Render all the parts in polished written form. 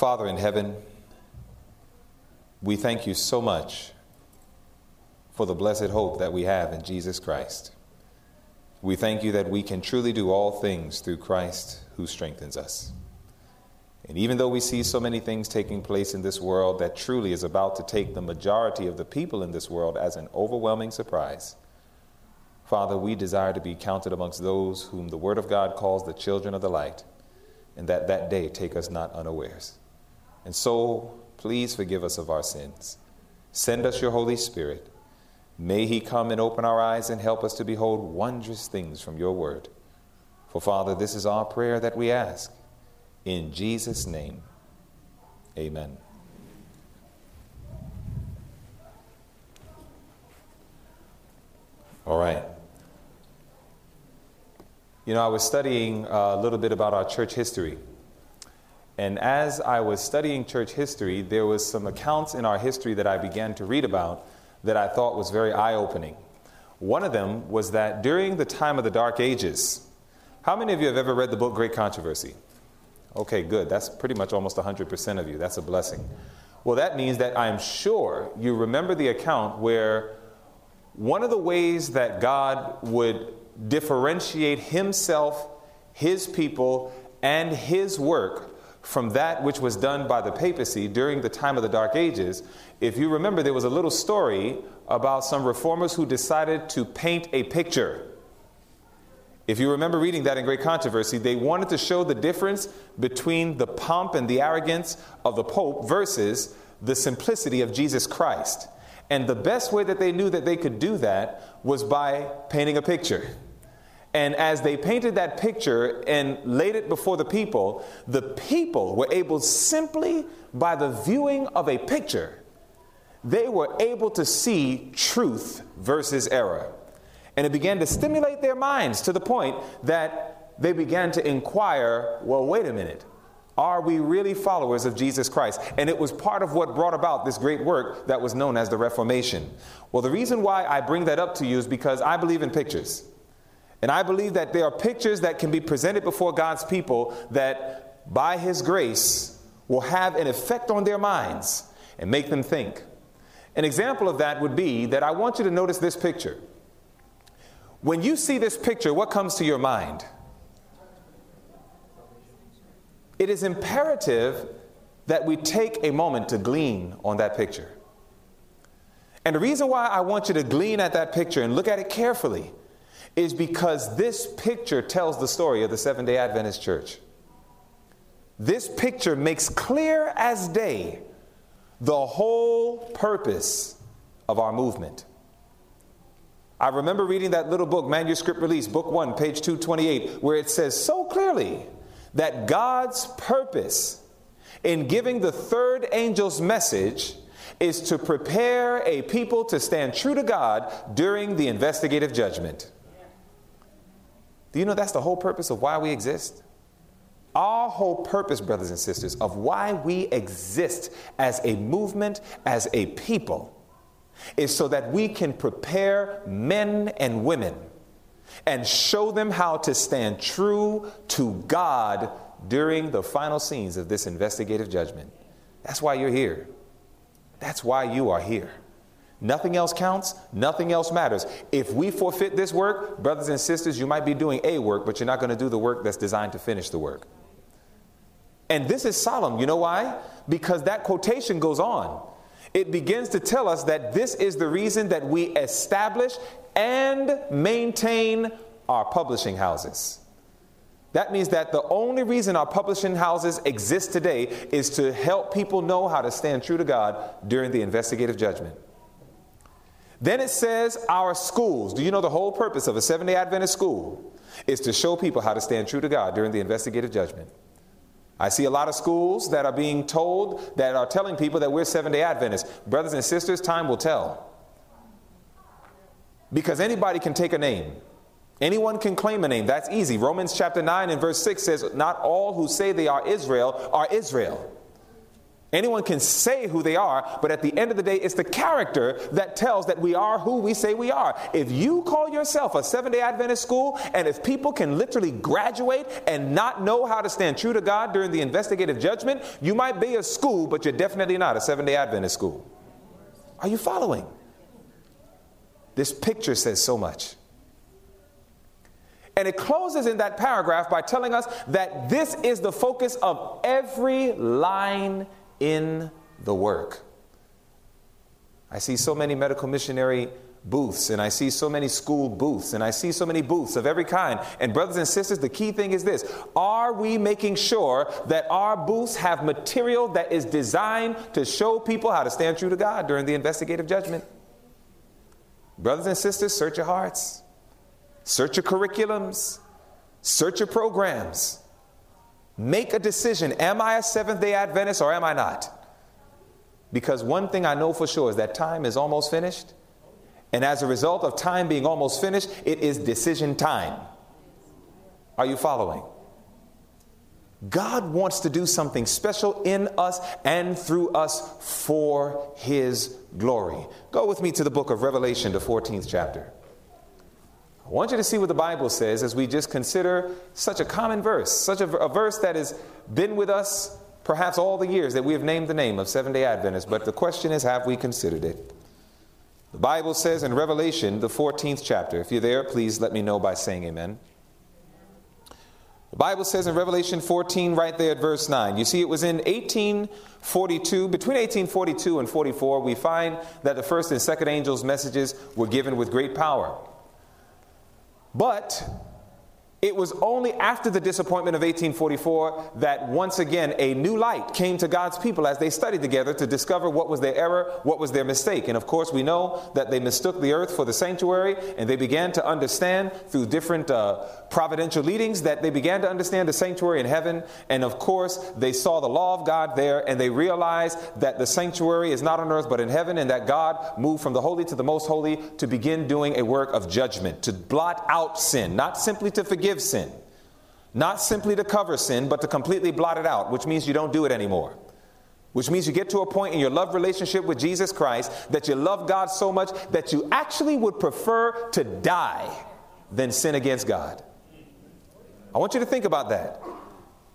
Father in heaven, we thank you so much for the blessed hope that we have in Jesus Christ. We thank you that we can truly do all things through Christ who strengthens us. And even though we see so many things taking place in this world that truly is about to take the majority of the people in this world as an overwhelming surprise, Father, we desire to be counted amongst those whom the Word of God calls the children of the light, and that day take us not unawares. And so, please forgive us of our sins. Send us your Holy Spirit. May he come and open our eyes and help us to behold wondrous things from your word. For, Father, this is our prayer that we ask. In Jesus' name, amen. All right. You know, I was studying a little bit about our church history. And as I was studying church history, there was some accounts in our history that I began to read about that I thought was very eye-opening. One of them was that during the time of the Dark Ages, how many of you have ever read the book Great Controversy? Okay, good. That's pretty much almost 100% of you. That's a blessing. Well, that means that I'm sure you remember the account where one of the ways that God would differentiate himself, his people, and his work from that which was done by the papacy during the time of the Dark Ages, if you remember, there was a little story about some reformers who decided to paint a picture. If you remember reading that in Great Controversy, they wanted to show the difference between the pomp and the arrogance of the Pope versus the simplicity of Jesus Christ. And the best way that they knew that they could do that was by painting a picture. And as they painted that picture and laid it before the people were able simply by the viewing of a picture, they were able to see truth versus error. And it began to stimulate their minds to the point that they began to inquire, well, wait a minute, are we really followers of Jesus Christ? And it was part of what brought about this great work that was known as the Reformation. Well, the reason why I bring that up to you is because I believe in pictures. And I believe that there are pictures that can be presented before God's people that, by his grace, will have an effect on their minds and make them think. An example of that would be that I want you to notice this picture. When you see this picture, what comes to your mind? It is imperative that we take a moment to glean on that picture. And the reason why I want you to glean at that picture and look at it carefully is because this picture tells the story of the Seventh-day Adventist Church. This picture makes clear as day the whole purpose of our movement. I remember reading that little book, Manuscript Release, Book 1, page 228, where it says so clearly that God's purpose in giving the third angel's message is to prepare a people to stand true to God during the investigative judgment. Do you know that's the whole purpose of why we exist? Our whole purpose, brothers and sisters, of why we exist as a movement, as a people, is so that we can prepare men and women and show them how to stand true to God during the final scenes of this investigative judgment. That's why you're here. That's why you are here. Nothing else counts. Nothing else matters. If we forfeit this work, brothers and sisters, you might be doing a work, but you're not going to do the work that's designed to finish the work. And this is solemn. You know why? Because that quotation goes on. It begins to tell us that this is the reason that we establish and maintain our publishing houses. That means that the only reason our publishing houses exist today is to help people know how to stand true to God during the investigative judgment. Then it says our schools. Do you know the whole purpose of a Seventh-day Adventist school is to show people how to stand true to God during the investigative judgment? I see a lot of schools that are being told, that are telling people that we're Seventh-day Adventists. Brothers and sisters, time will tell. Because anybody can take a name. Anyone can claim a name. That's easy. Romans chapter 9 and verse 6 says, not all who say they are Israel are Israel. Anyone can say who they are, but at the end of the day, it's the character that tells that we are who we say we are. If you call yourself a Seventh-day Adventist school, and if people can literally graduate and not know how to stand true to God during the investigative judgment, you might be a school, but you're definitely not a Seventh-day Adventist school. Are you following? This picture says so much. And it closes in that paragraph by telling us that this is the focus of every line in the work. I see so many medical missionary booths, and I see so many school booths, and I see so many booths of every kind. And brothers and sisters, the key thing is this: are we making sure that our booths have material that is designed to show people how to stand true to God during the investigative judgment? Brothers and sisters, search your hearts, search your curriculums, search your programs. Make a decision. Am I a Seventh-day Adventist or am I not? Because one thing I know for sure is that time is almost finished. And as a result of time being almost finished, it is decision time. Are you following? God wants to do something special in us and through us for His glory. Go with me to the book of Revelation, the 14th chapter. I want you to see what the Bible says as we just consider such a common verse, such a verse that has been with us perhaps all the years that we have named the name of Seventh-day Adventists. But the question is, have we considered it? The Bible says in Revelation, the 14th chapter, if you're there, please let me know by saying amen. The Bible says in Revelation 14, right there at verse 9, you see it was in 1842, between 1842 and 44, we find that the first and second angels' messages were given with great power. But it was only after the disappointment of 1844 that once again a new light came to God's people as they studied together to discover what was their error, what was their mistake. And of course we know that they mistook the earth for the sanctuary, and they began to understand through different providential leadings that they began to understand the sanctuary in heaven. And of course they saw the law of God there, and they realized that the sanctuary is not on earth but in heaven, and that God moved from the holy to the most holy to begin doing a work of judgment, to blot out sin, not simply to forgive sin, not simply to cover sin, but to completely blot it out, which means you don't do it anymore, which means you get to a point in your love relationship with Jesus Christ that you love God so much that you actually would prefer to die than sin against God. I want you to think about that.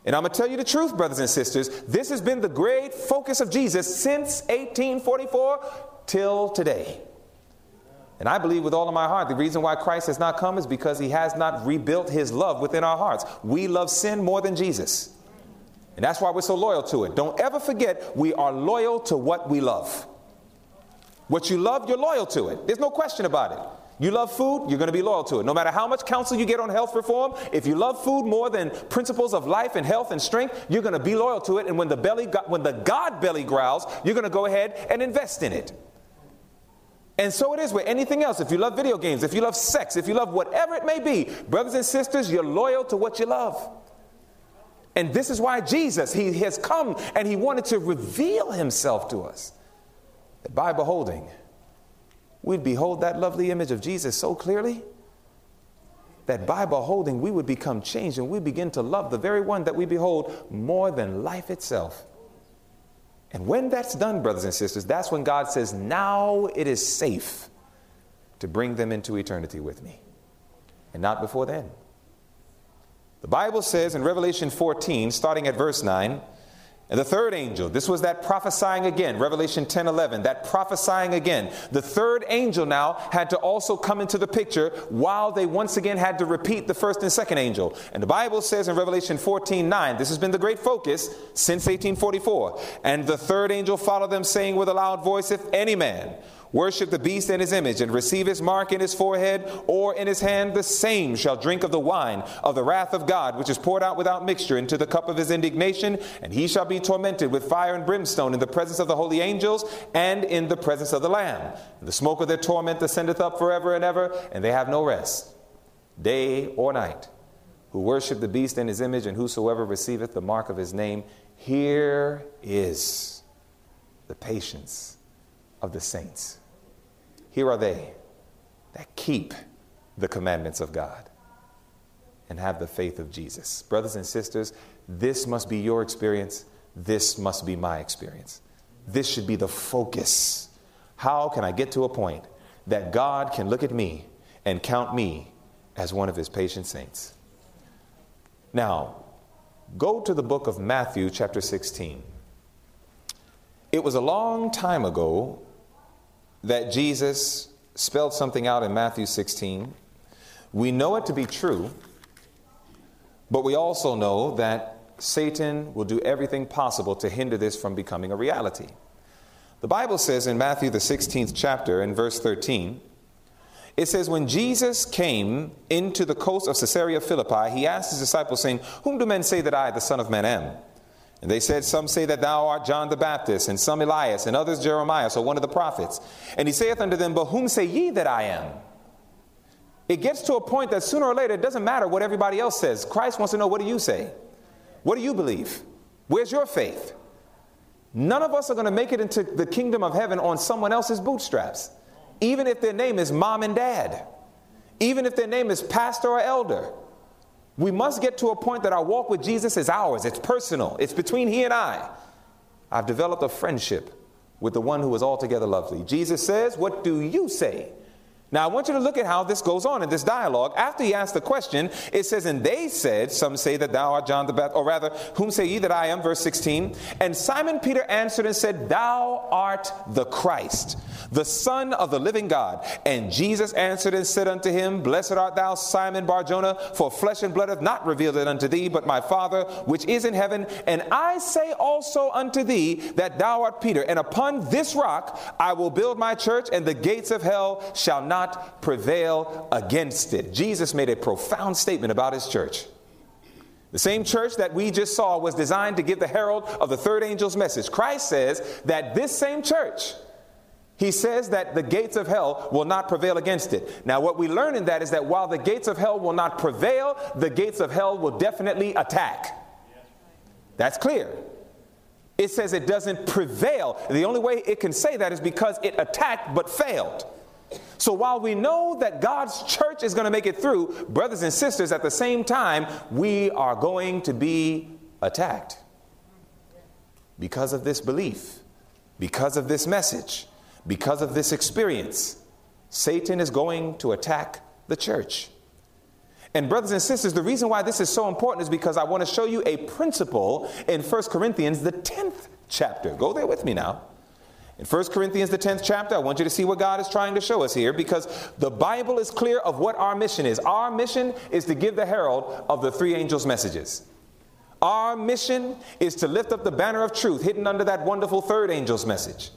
And I'm going to tell you the truth, brothers and sisters, this has been the great focus of Jesus since 1844 till today. And I believe with all of my heart, the reason why Christ has not come is because He has not rebuilt His love within our hearts. We love sin more than Jesus. And that's why we're so loyal to it. Don't ever forget, we are loyal to what we love. What you love, you're loyal to it. There's no question about it. You love food, you're going to be loyal to it. No matter how much counsel you get on health reform, if you love food more than principles of life and health and strength, you're going to be loyal to it. And when the God belly growls, you're going to go ahead and invest in it. And so it is with anything else. If you love video games, if you love sex, if you love whatever it may be, brothers and sisters, you're loyal to what you love. And this is why Jesus, He has come and He wanted to reveal Himself to us, that by beholding, we'd behold that lovely image of Jesus so clearly that by beholding, we would become changed and we begin to love the very one that we behold more than life itself. And when that's done, brothers and sisters, that's when God says, now it is safe to bring them into eternity with me. And not before then. The Bible says in Revelation 14, starting at verse 9, and the third angel, this was that prophesying again, Revelation 10:11, that prophesying again. The third angel now had to also come into the picture while they once again had to repeat the first and second angel. And the Bible says in Revelation 14:9, this has been the great focus since 1844. And the third angel followed them, saying with a loud voice, if any man worship the beast and his image, and receive his mark in his forehead or in his hand, the same shall drink of the wine of the wrath of God, which is poured out without mixture into the cup of His indignation, and he shall be tormented with fire and brimstone in the presence of the holy angels and in the presence of the Lamb. And the smoke of their torment ascendeth up forever and ever, and they have no rest, day or night, who worship the beast and his image, and whosoever receiveth the mark of his name. Here is the patience of the saints. Here are they that keep the commandments of God and have the faith of Jesus. Brothers and sisters, this must be your experience. this must be my experience. This should be the focus. How can I get to a point that God can look at me and count me as one of his patient saints? Now, go to the book of Matthew, chapter 16. It was a long time ago that Jesus spelled something out in Matthew 16. We know it to be true, but we also know that Satan will do everything possible to hinder this from becoming a reality. The Bible says in Matthew, the 16th chapter, in verse 13, it says, when Jesus came into the coast of Caesarea Philippi, he asked his disciples, saying, whom do men say that I, the Son of Man, am? And they said, some say that thou art John the Baptist, and some Elias, and others Jeremiah, so one of the prophets. And he saith unto them, but whom say ye that I am? It gets to a point that sooner or later, it doesn't matter what everybody else says. Christ wants to know, what do you say? What do you believe? Where's your faith? None of us are going to make it into the kingdom of heaven on someone else's bootstraps. Even if their name is mom and dad, even if their name is pastor or elder, we must get to a point that our walk with Jesus is ours. It's personal. It's between he and I. I've developed a friendship with the one who is altogether lovely. Jesus says, what do you say? Now, I want you to look at how this goes on in this dialogue. After he asked the question, it says, and they said, some say that thou art John the Baptist, or rather, whom say ye that I am, verse 16. And Simon Peter answered and said, thou art the Christ, the Son of the living God. And Jesus answered and said unto him, blessed art thou, Simon Bar-Jonah, for flesh and blood hath not revealed it unto thee, but my Father which is in heaven. And I say also unto thee that thou art Peter, and upon this rock I will build my church, and the gates of hell shall not prevail against it. Jesus made a profound statement about his church. The same church that we just saw was designed to give the herald of the third angel's message. Christ says that this same church, he says that the gates of hell will not prevail against it. Now, what we learn in that is that while the gates of hell will not prevail, the gates of hell will definitely attack. That's clear. It says it doesn't prevail. The only way it can say that is because it attacked but failed. So while we know that God's church is going to make it through, brothers and sisters, at the same time, we are going to be attacked because of this belief, because of this message, because of this experience. Satan is going to attack the church. And brothers and sisters, the reason why this is so important is because I want to show you a principle in 1 Corinthians, the 10th chapter. Go there with me now. In 1 Corinthians, the 10th chapter, I want you to see what God is trying to show us here, because the Bible is clear of what our mission is. Our mission is to give the herald of the three angels' messages. Our mission is to lift up the banner of truth hidden under that wonderful third angel's message.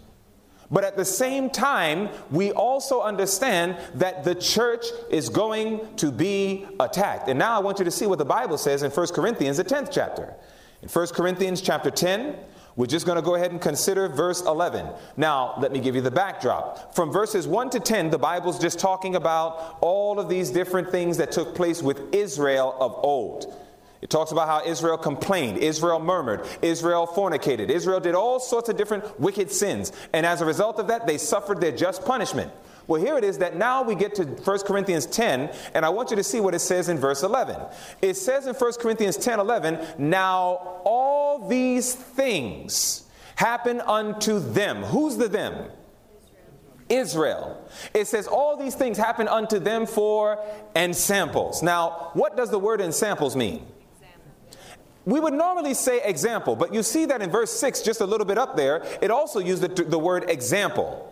But at the same time, we also understand that the church is going to be attacked. And now I want you to see what the Bible says in 1 Corinthians, the 10th chapter. In 1 Corinthians chapter 10, we're just going to go ahead and consider verse 11. Now, let me give you the backdrop. From verses 1 to 10, the Bible's just talking about all of these different things that took place with Israel of old. It talks about how Israel complained, Israel murmured, Israel fornicated, Israel did all sorts of different wicked sins. And as a result of that, they suffered their just punishment. Well, here it is that now we get to 1 Corinthians 10, and I want you to see what it says in verse 11. It says in 1 Corinthians 10:11, now all these things happen unto them. Who's the them? Israel. It says all these things happen unto them for ensamples. Now, what does the word ensamples mean? We would normally say example, but you see that in verse 6, just a little bit up there, it also used the word example.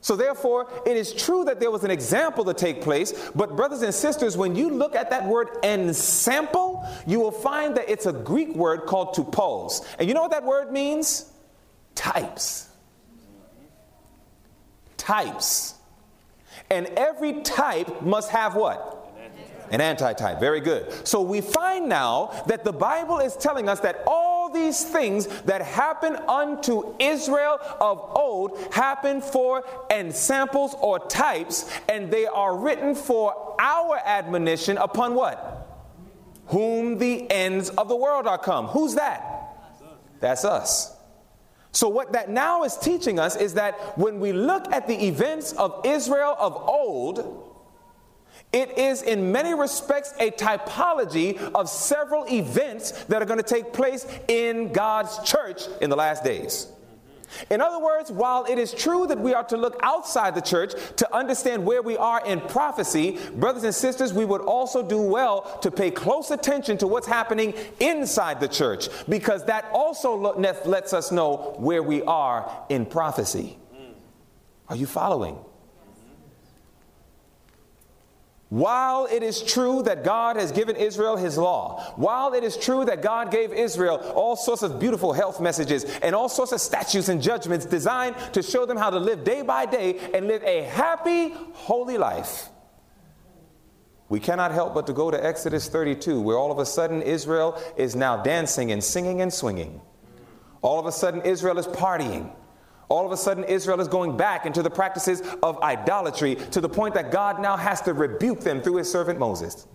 So therefore, it is true that there was an example to take place, but brothers and sisters, when you look at that word ensample, you will find that it's a Greek word called tupos. And you know what that word means? Types. Types. And every type must have what? An antitype. Very good. So we find now that the Bible is telling us that all these things that happened unto Israel of old happened for ensamples or types, and they are written for our admonition upon what? Whom the ends of the world are come. Who's that? That's us. So what that now is teaching us is that when we look at the events of Israel of old, It is in many respects a typology of several events that are going to take place in God's church in the last days. In other words, while it is true that we are to look outside the church to understand where we are in prophecy, brothers and sisters, we would also do well to pay close attention to what's happening inside the church, because that also lets us know where we are in prophecy. Are you following? While it is true that God has given Israel his law, while it is true that God gave Israel all sorts of beautiful health messages and all sorts of statutes and judgments designed to show them how to live day by day and live a happy, holy life, we cannot help but to go to Exodus 32, where all of a sudden Israel is now dancing and singing and swinging. All of a sudden Israel is partying. All of a sudden, Israel is going back into the practices of idolatry to the point that God now has to rebuke them through his servant Moses.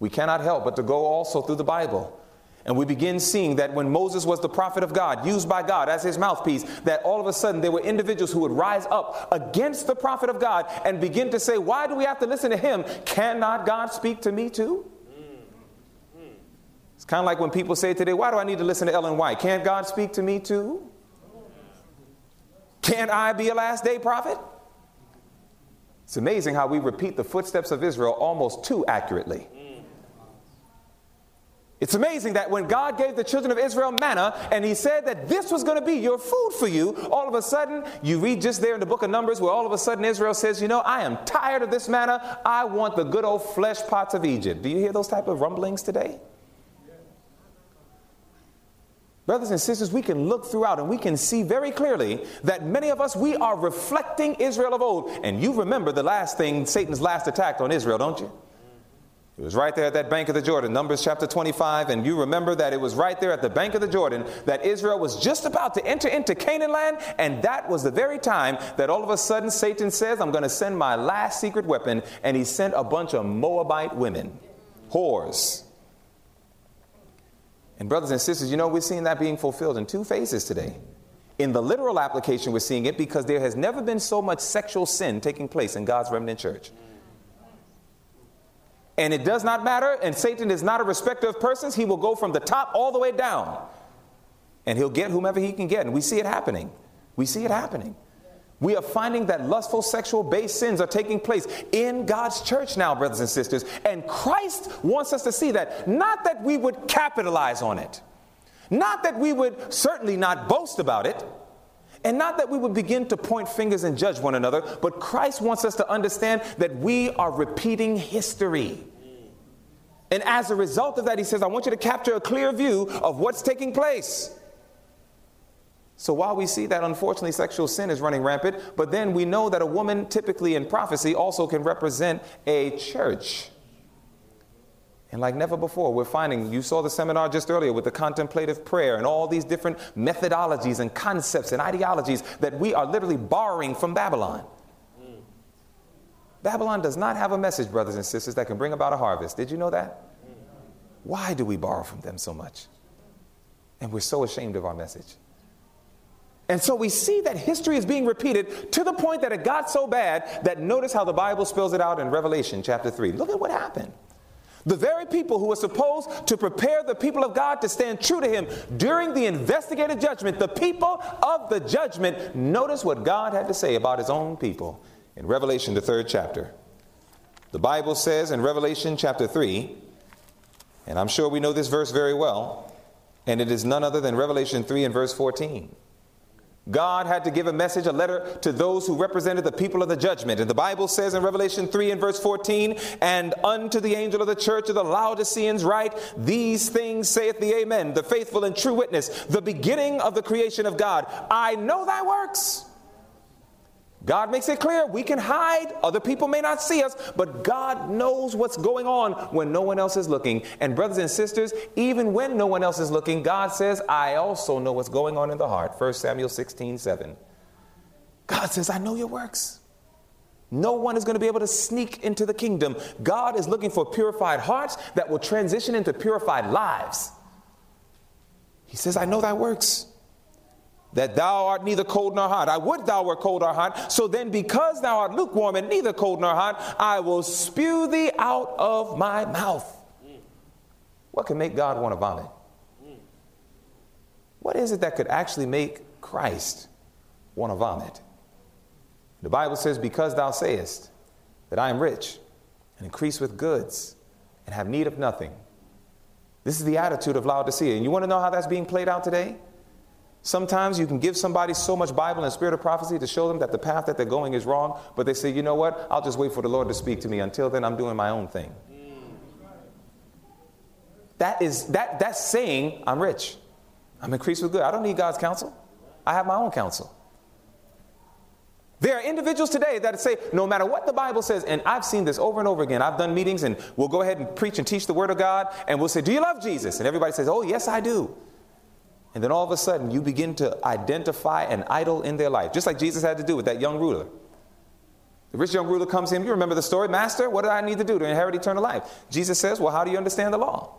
We cannot help but to go also through the Bible. And we begin seeing that when Moses was the prophet of God, used by God as his mouthpiece, that all of a sudden there were individuals who would rise up against the prophet of God and begin to say, why do we have to listen to him? Cannot God speak to me too? It's kind of like when people say today, why do I need to listen to Ellen White? Can't God speak to me too? Can't I be a last day prophet? It's amazing how we repeat the footsteps of Israel almost too accurately. It's amazing that when God gave the children of Israel manna and he said that this was going to be your food for you, all of a sudden you read just there in the book of Numbers where all of a sudden Israel says, I am tired of this manna. I want the good old flesh pots of Egypt. Do you hear those type of rumblings today? Brothers and sisters, we can look throughout and we can see very clearly that many of us, we are reflecting Israel of old. And you remember the last thing, Satan's last attack on Israel, don't you? It was right there at that bank of the Jordan, Numbers chapter 25. And you remember that it was right there at the bank of the Jordan that Israel was just about to enter into Canaan land. And that was the very time that all of a sudden Satan says, I'm going to send my last secret weapon. And he sent a bunch of Moabite women, whores. And brothers and sisters, we're seeing that being fulfilled in two phases today. In the literal application, we're seeing it because there has never been so much sexual sin taking place in God's remnant church. And it does not matter, and Satan is not a respecter of persons. He will go from the top all the way down, and he'll get whomever he can get. And we see it happening. We are finding that lustful, sexual-based sins are taking place in God's church now, brothers and sisters. And Christ wants us to see that. Not that we would capitalize on it. Not that we would certainly not boast about it. And not that we would begin to point fingers and judge one another. But Christ wants us to understand that we are repeating history. And as a result of that, he says, I want you to capture a clear view of what's taking place. So while we see that, unfortunately, sexual sin is running rampant, but then we know that a woman typically in prophecy also can represent a church. And like never before, we're finding, you saw the seminar just earlier with the contemplative prayer and all these different methodologies and concepts and ideologies that we are literally borrowing from Babylon. Babylon does not have a message, brothers and sisters, that can bring about a harvest. Did you know that? Why do we borrow from them so much? And we're so ashamed of our message. And so we see that history is being repeated to the point that it got so bad that notice how the Bible spells it out in Revelation chapter 3. Look at what happened. The very people who were supposed to prepare the people of God to stand true to him during the investigative judgment, the people of the judgment, notice what God had to say about his own people in Revelation, the 3rd chapter. The Bible says in Revelation chapter 3, and I'm sure we know this verse very well, and it is none other than Revelation 3 and verse 14. God had to give a message, a letter to those who represented the people of the judgment. And the Bible says in Revelation 3 and verse 14, and unto the angel of the church of the Laodiceans write, these things saith the Amen, the faithful and true witness, the beginning of the creation of God. I know thy works. God makes it clear. We can hide. Other people may not see us, but God knows what's going on when no one else is looking. And brothers and sisters, even when no one else is looking, God says, I also know what's going on in the heart. 1 Samuel 16:7. God says, I know your works. No one is going to be able to sneak into the kingdom. God is looking for purified hearts that will transition into purified lives. He says, I know thy works. that thou art neither cold nor hot. I would thou were cold or hot. So then because thou art lukewarm and neither cold nor hot, I will spew thee out of my mouth. What can make God want to vomit? What is it that could actually make Christ want to vomit? The Bible says, because thou sayest that I am rich and increase with goods and have need of nothing. This is the attitude of Laodicea. And you want to know how that's being played out today? Sometimes you can give somebody so much Bible and spirit of prophecy to show them that the path that they're going is wrong, but they say, you know what? I'll just wait for the Lord to speak to me. Until then, I'm doing my own thing. That's saying I'm rich. I'm increased with good. I don't need God's counsel. I have my own counsel. There are individuals today that say, no matter what the Bible says, and I've seen this over and over again. I've done meetings and we'll go ahead and preach and teach the Word of God. And we'll say, do you love Jesus? And everybody says, oh, yes, I do. And then all of a sudden you begin to identify an idol in their life, just like Jesus had to do with that young ruler. The rich young ruler comes to him. You remember the story. Master, what do I need to do to inherit eternal life? Jesus says, well, how do you understand the law?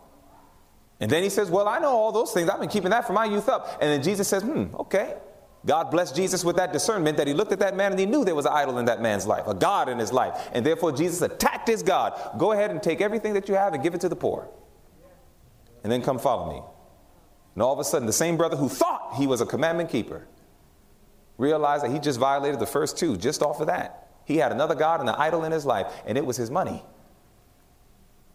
And then he says, well, I know all those things. I've been keeping that from my youth up. And then Jesus says, okay. God blessed Jesus with that discernment that he looked at that man and he knew there was an idol in that man's life, a God in his life. And therefore, Jesus attacked his God. Go ahead and take everything that you have and give it to the poor. And then come follow me. And all of a sudden, the same brother who thought he was a commandment keeper realized that he just violated the first two just off of that. He had another God and an idol in his life, and it was his money.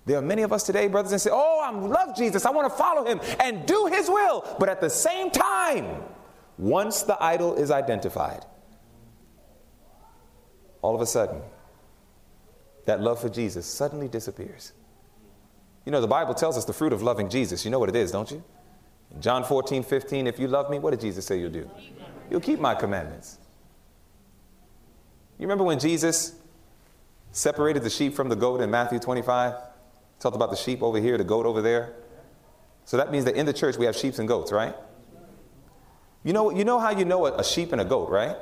There are many of us today, brothers, and say, oh, I love Jesus. I want to follow him and do his will. But at the same time, once the idol is identified, all of a sudden, that love for Jesus suddenly disappears. You know, the Bible tells us the fruit of loving Jesus. You know what it is, don't you? In John 14:15, if you love me, what did Jesus say you'll do? You'll keep my commandments. You remember when Jesus separated the sheep from the goat in Matthew 25? Talked about the sheep over here, the goat over there. So that means that in the church we have sheep and goats, right? You know how you know a sheep and a goat, right?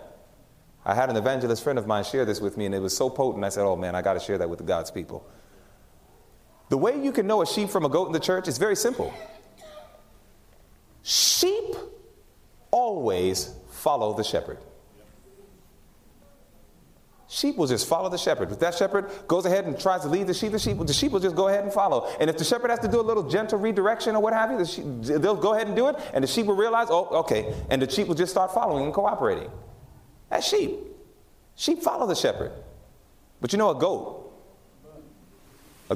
I had an evangelist friend of mine share this with me, and it was so potent. I said, oh, man, I got to share that with God's people. The way you can know a sheep from a goat in the church is very simple. Sheep always follow the shepherd. Sheep will just follow the shepherd. If that shepherd goes ahead and tries to lead the sheep will just go ahead and follow. And if the shepherd has to do a little gentle redirection or what have you, they'll go ahead and do it. And the sheep will realize, oh, okay. And the sheep will just start following and cooperating. That's sheep. Sheep follow the shepherd. But you know a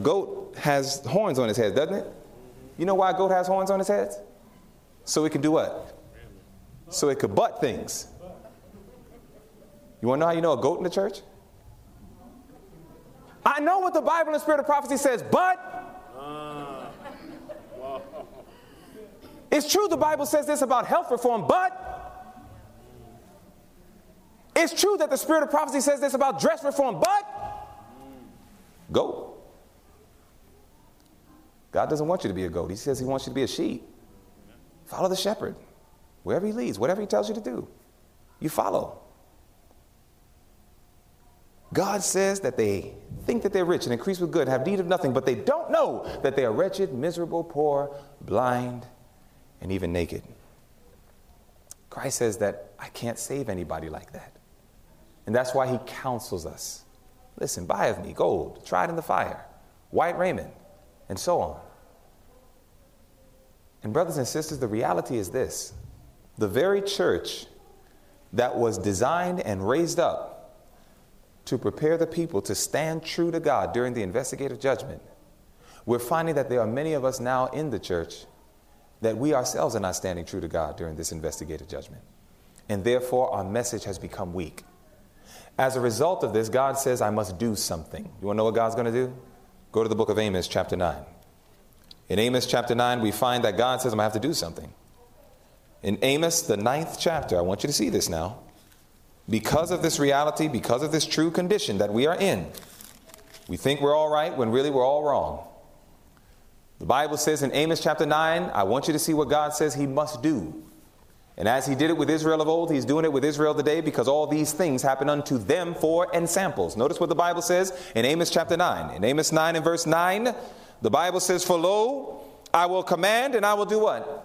goat has horns on his head, doesn't it? You know why a goat has horns on his head? So it can do what? So it could butt things. You want to know how you know a goat in the church? I know what the Bible and Spirit of Prophecy says, but it's true the Bible says this about health reform, but it's true that the Spirit of Prophecy says this about dress reform, but goat. God doesn't want you to be a goat. He says he wants you to be a sheep. Follow the shepherd. Wherever he leads, whatever he tells you to do, you follow. God says that they think that they're rich and increase with good, have need of nothing, but they don't know that they are wretched, miserable, poor, blind, and even naked. Christ says that I can't save anybody like that. And that's why he counsels us. Listen, buy of me gold, tried in the fire, white raiment, and so on. And brothers and sisters, the reality is this. The very church that was designed and raised up to prepare the people to stand true to God during the investigative judgment, we're finding that there are many of us now in the church that we ourselves are not standing true to God during this investigative judgment. And therefore, our message has become weak. As a result of this, God says, I must do something. You want to know what God's going to do? Go to the book of Amos, chapter 9. In Amos, chapter 9, we find that God says, I'm going to have to do something. In Amos, the 9th chapter, I want you to see this now. Because of this reality, because of this true condition that we are in, we think we're all right when really we're all wrong. The Bible says in Amos chapter 9, I want you to see what God says he must do. And as he did it with Israel of old, he's doing it with Israel today, because all these things happen unto them for ensamples. Notice what the Bible says in Amos chapter 9. In Amos 9 and verse 9, the Bible says, for lo, I will command and I will do what?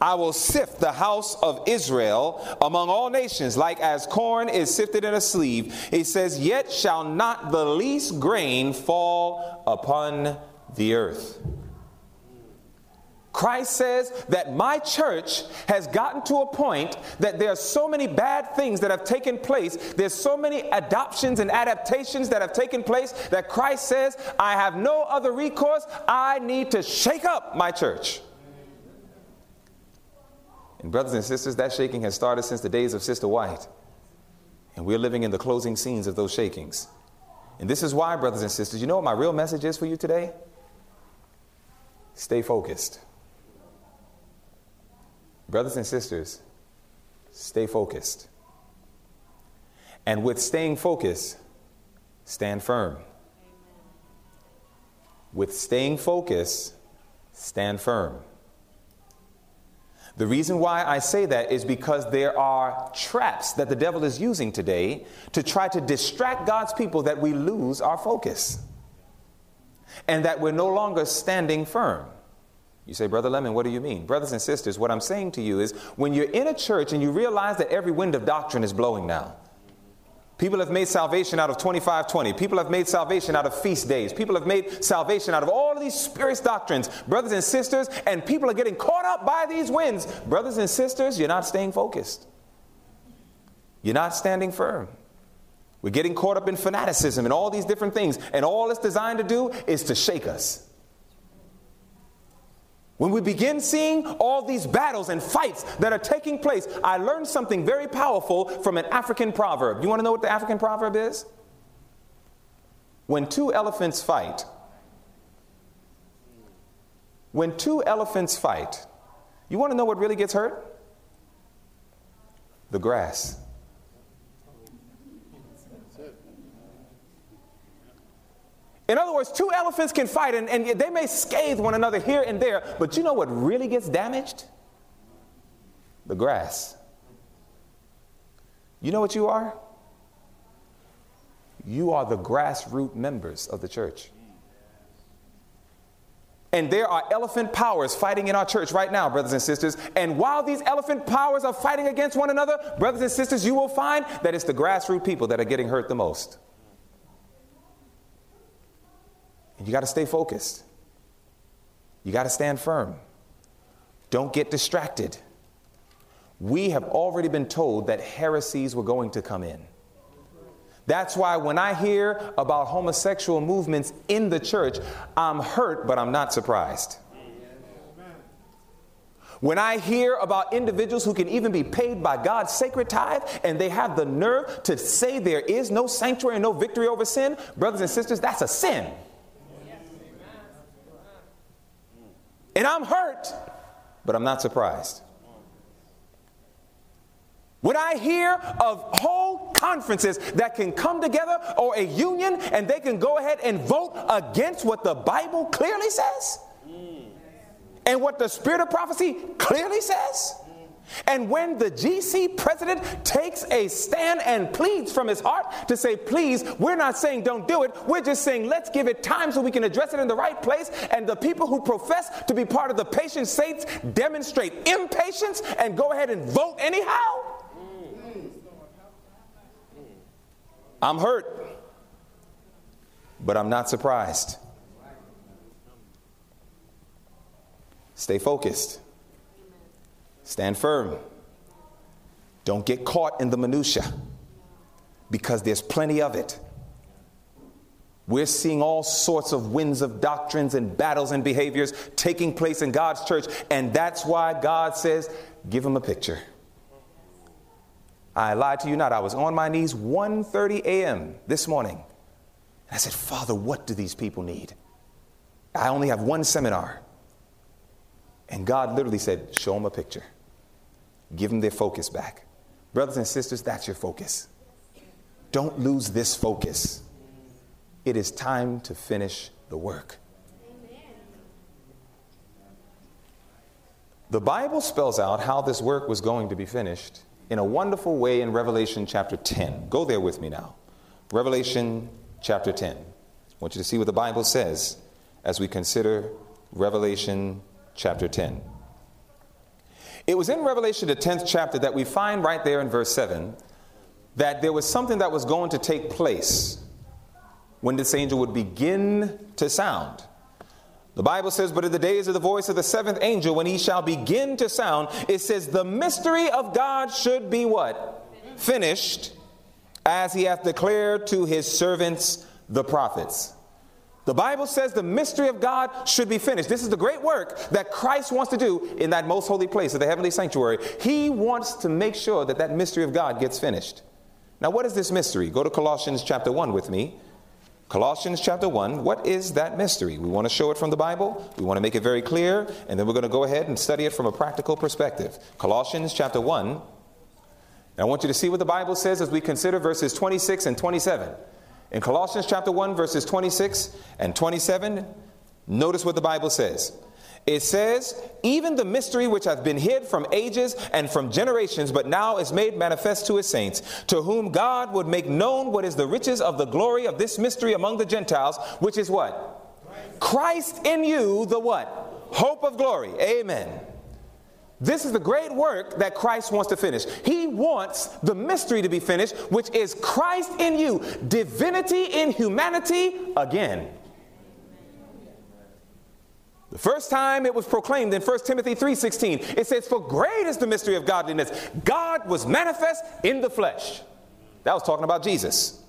I will sift the house of Israel among all nations, like as corn is sifted in a sieve. It says, yet shall not the least grain fall upon the earth. Christ says that my church has gotten to a point that there are so many bad things that have taken place. There's so many adoptions and adaptations that have taken place that Christ says, I have no other recourse. I need to shake up my church. And brothers and sisters, that shaking has started since the days of Sister White. And we're living in the closing scenes of those shakings. And this is why, brothers and sisters, you know what my real message is for you today? Stay focused. Brothers and sisters, stay focused. And with staying focused, stand firm. With staying focused, stand firm. The reason why I say that is because there are traps that the devil is using today to try to distract God's people that we lose our focus and that we're no longer standing firm. You say, Brother Lemon, what do you mean? Brothers and sisters, what I'm saying to you is when you're in a church and you realize that every wind of doctrine is blowing now. People have made salvation out of 2520. People have made salvation out of feast days. People have made salvation out of all of these spirits doctrines, brothers and sisters, and people are getting caught up by these winds. Brothers and sisters, you're not staying focused. You're not standing firm. We're getting caught up in fanaticism and all these different things, and all it's designed to do is to shake us. When we begin seeing all these battles and fights that are taking place, I learned something very powerful from an African proverb. You want to know what the African proverb is? When two elephants fight, you want to know what really gets hurt? The grass. In other words, two elephants can fight, and they may scathe one another here and there, but you know what really gets damaged? The grass. You know what you are? You are the grassroots members of the church. And there are elephant powers fighting in our church right now, brothers and sisters. And while these elephant powers are fighting against one another, brothers and sisters, you will find that it's the grassroots people that are getting hurt the most. You got to stay focused. You got to stand firm. Don't get distracted. We have already been told that heresies were going to come in. That's why when I hear about homosexual movements in the church, I'm hurt, but I'm not surprised. When I hear about individuals who can even be paid by God's sacred tithe and they have the nerve to say there is no sanctuary and no victory over sin, brothers and sisters, that's a sin. And I'm hurt, but I'm not surprised. When I hear of whole conferences that can come together or a union and they can go ahead and vote against what the Bible clearly says and what the spirit of prophecy clearly says, and when the GC president takes a stand and pleads from his heart to say, please, we're not saying don't do it. We're just saying let's give it time so we can address it in the right place. And the people who profess to be part of the patient saints demonstrate impatience and go ahead and vote anyhow. I'm hurt, but I'm not surprised. Stay focused. Stand firm. Don't get caught in the minutia, because there's plenty of it. We're seeing all sorts of winds of doctrines and battles and behaviors taking place in God's church. And that's why God says, give them a picture. I lied to you not. I was on my knees 1:30 a.m. this morning. And I said, Father, what do these people need? I only have one seminar. And God literally said, show them a picture. Give them their focus back. Brothers and sisters, that's your focus. Don't lose this focus. It is time to finish the work. Amen. The Bible spells out how this work was going to be finished in a wonderful way in Revelation chapter 10. Go there with me now. Revelation chapter 10. I want you to see what the Bible says as we consider Revelation chapter 10. It was in Revelation, the 10th chapter, that we find right there in verse 7 that there was something that was going to take place when this angel would begin to sound. The Bible says, but in the days of the voice of the seventh angel, when he shall begin to sound, it says the mystery of God should be what? Finished, as he hath declared to his servants, the prophets. The Bible says the mystery of God should be finished. This is the great work that Christ wants to do in that most holy place of the heavenly sanctuary. He wants to make sure that that mystery of God gets finished. Now, what is this mystery? Go to Colossians chapter 1 with me. Colossians chapter 1, what is that mystery? We want to show it from the Bible. We want to make it very clear. And then we're going to go ahead and study it from a practical perspective. Colossians chapter 1. And I want you to see what the Bible says as we consider verses 26 and 27. In Colossians chapter 1, verses 26 and 27, notice what the Bible says. It says, even the mystery which hath been hid from ages and from generations, but now is made manifest to his saints, to whom God would make known what is the riches of the glory of this mystery among the Gentiles, which is what? Christ in you, the what? Hope of glory. Amen. This is the great work that Christ wants to finish. He wants the mystery to be finished, which is Christ in you, divinity in humanity again. The first time it was proclaimed in 1 Timothy 3:16, it says, for great is the mystery of godliness. God was manifest in the flesh. That was talking about Jesus.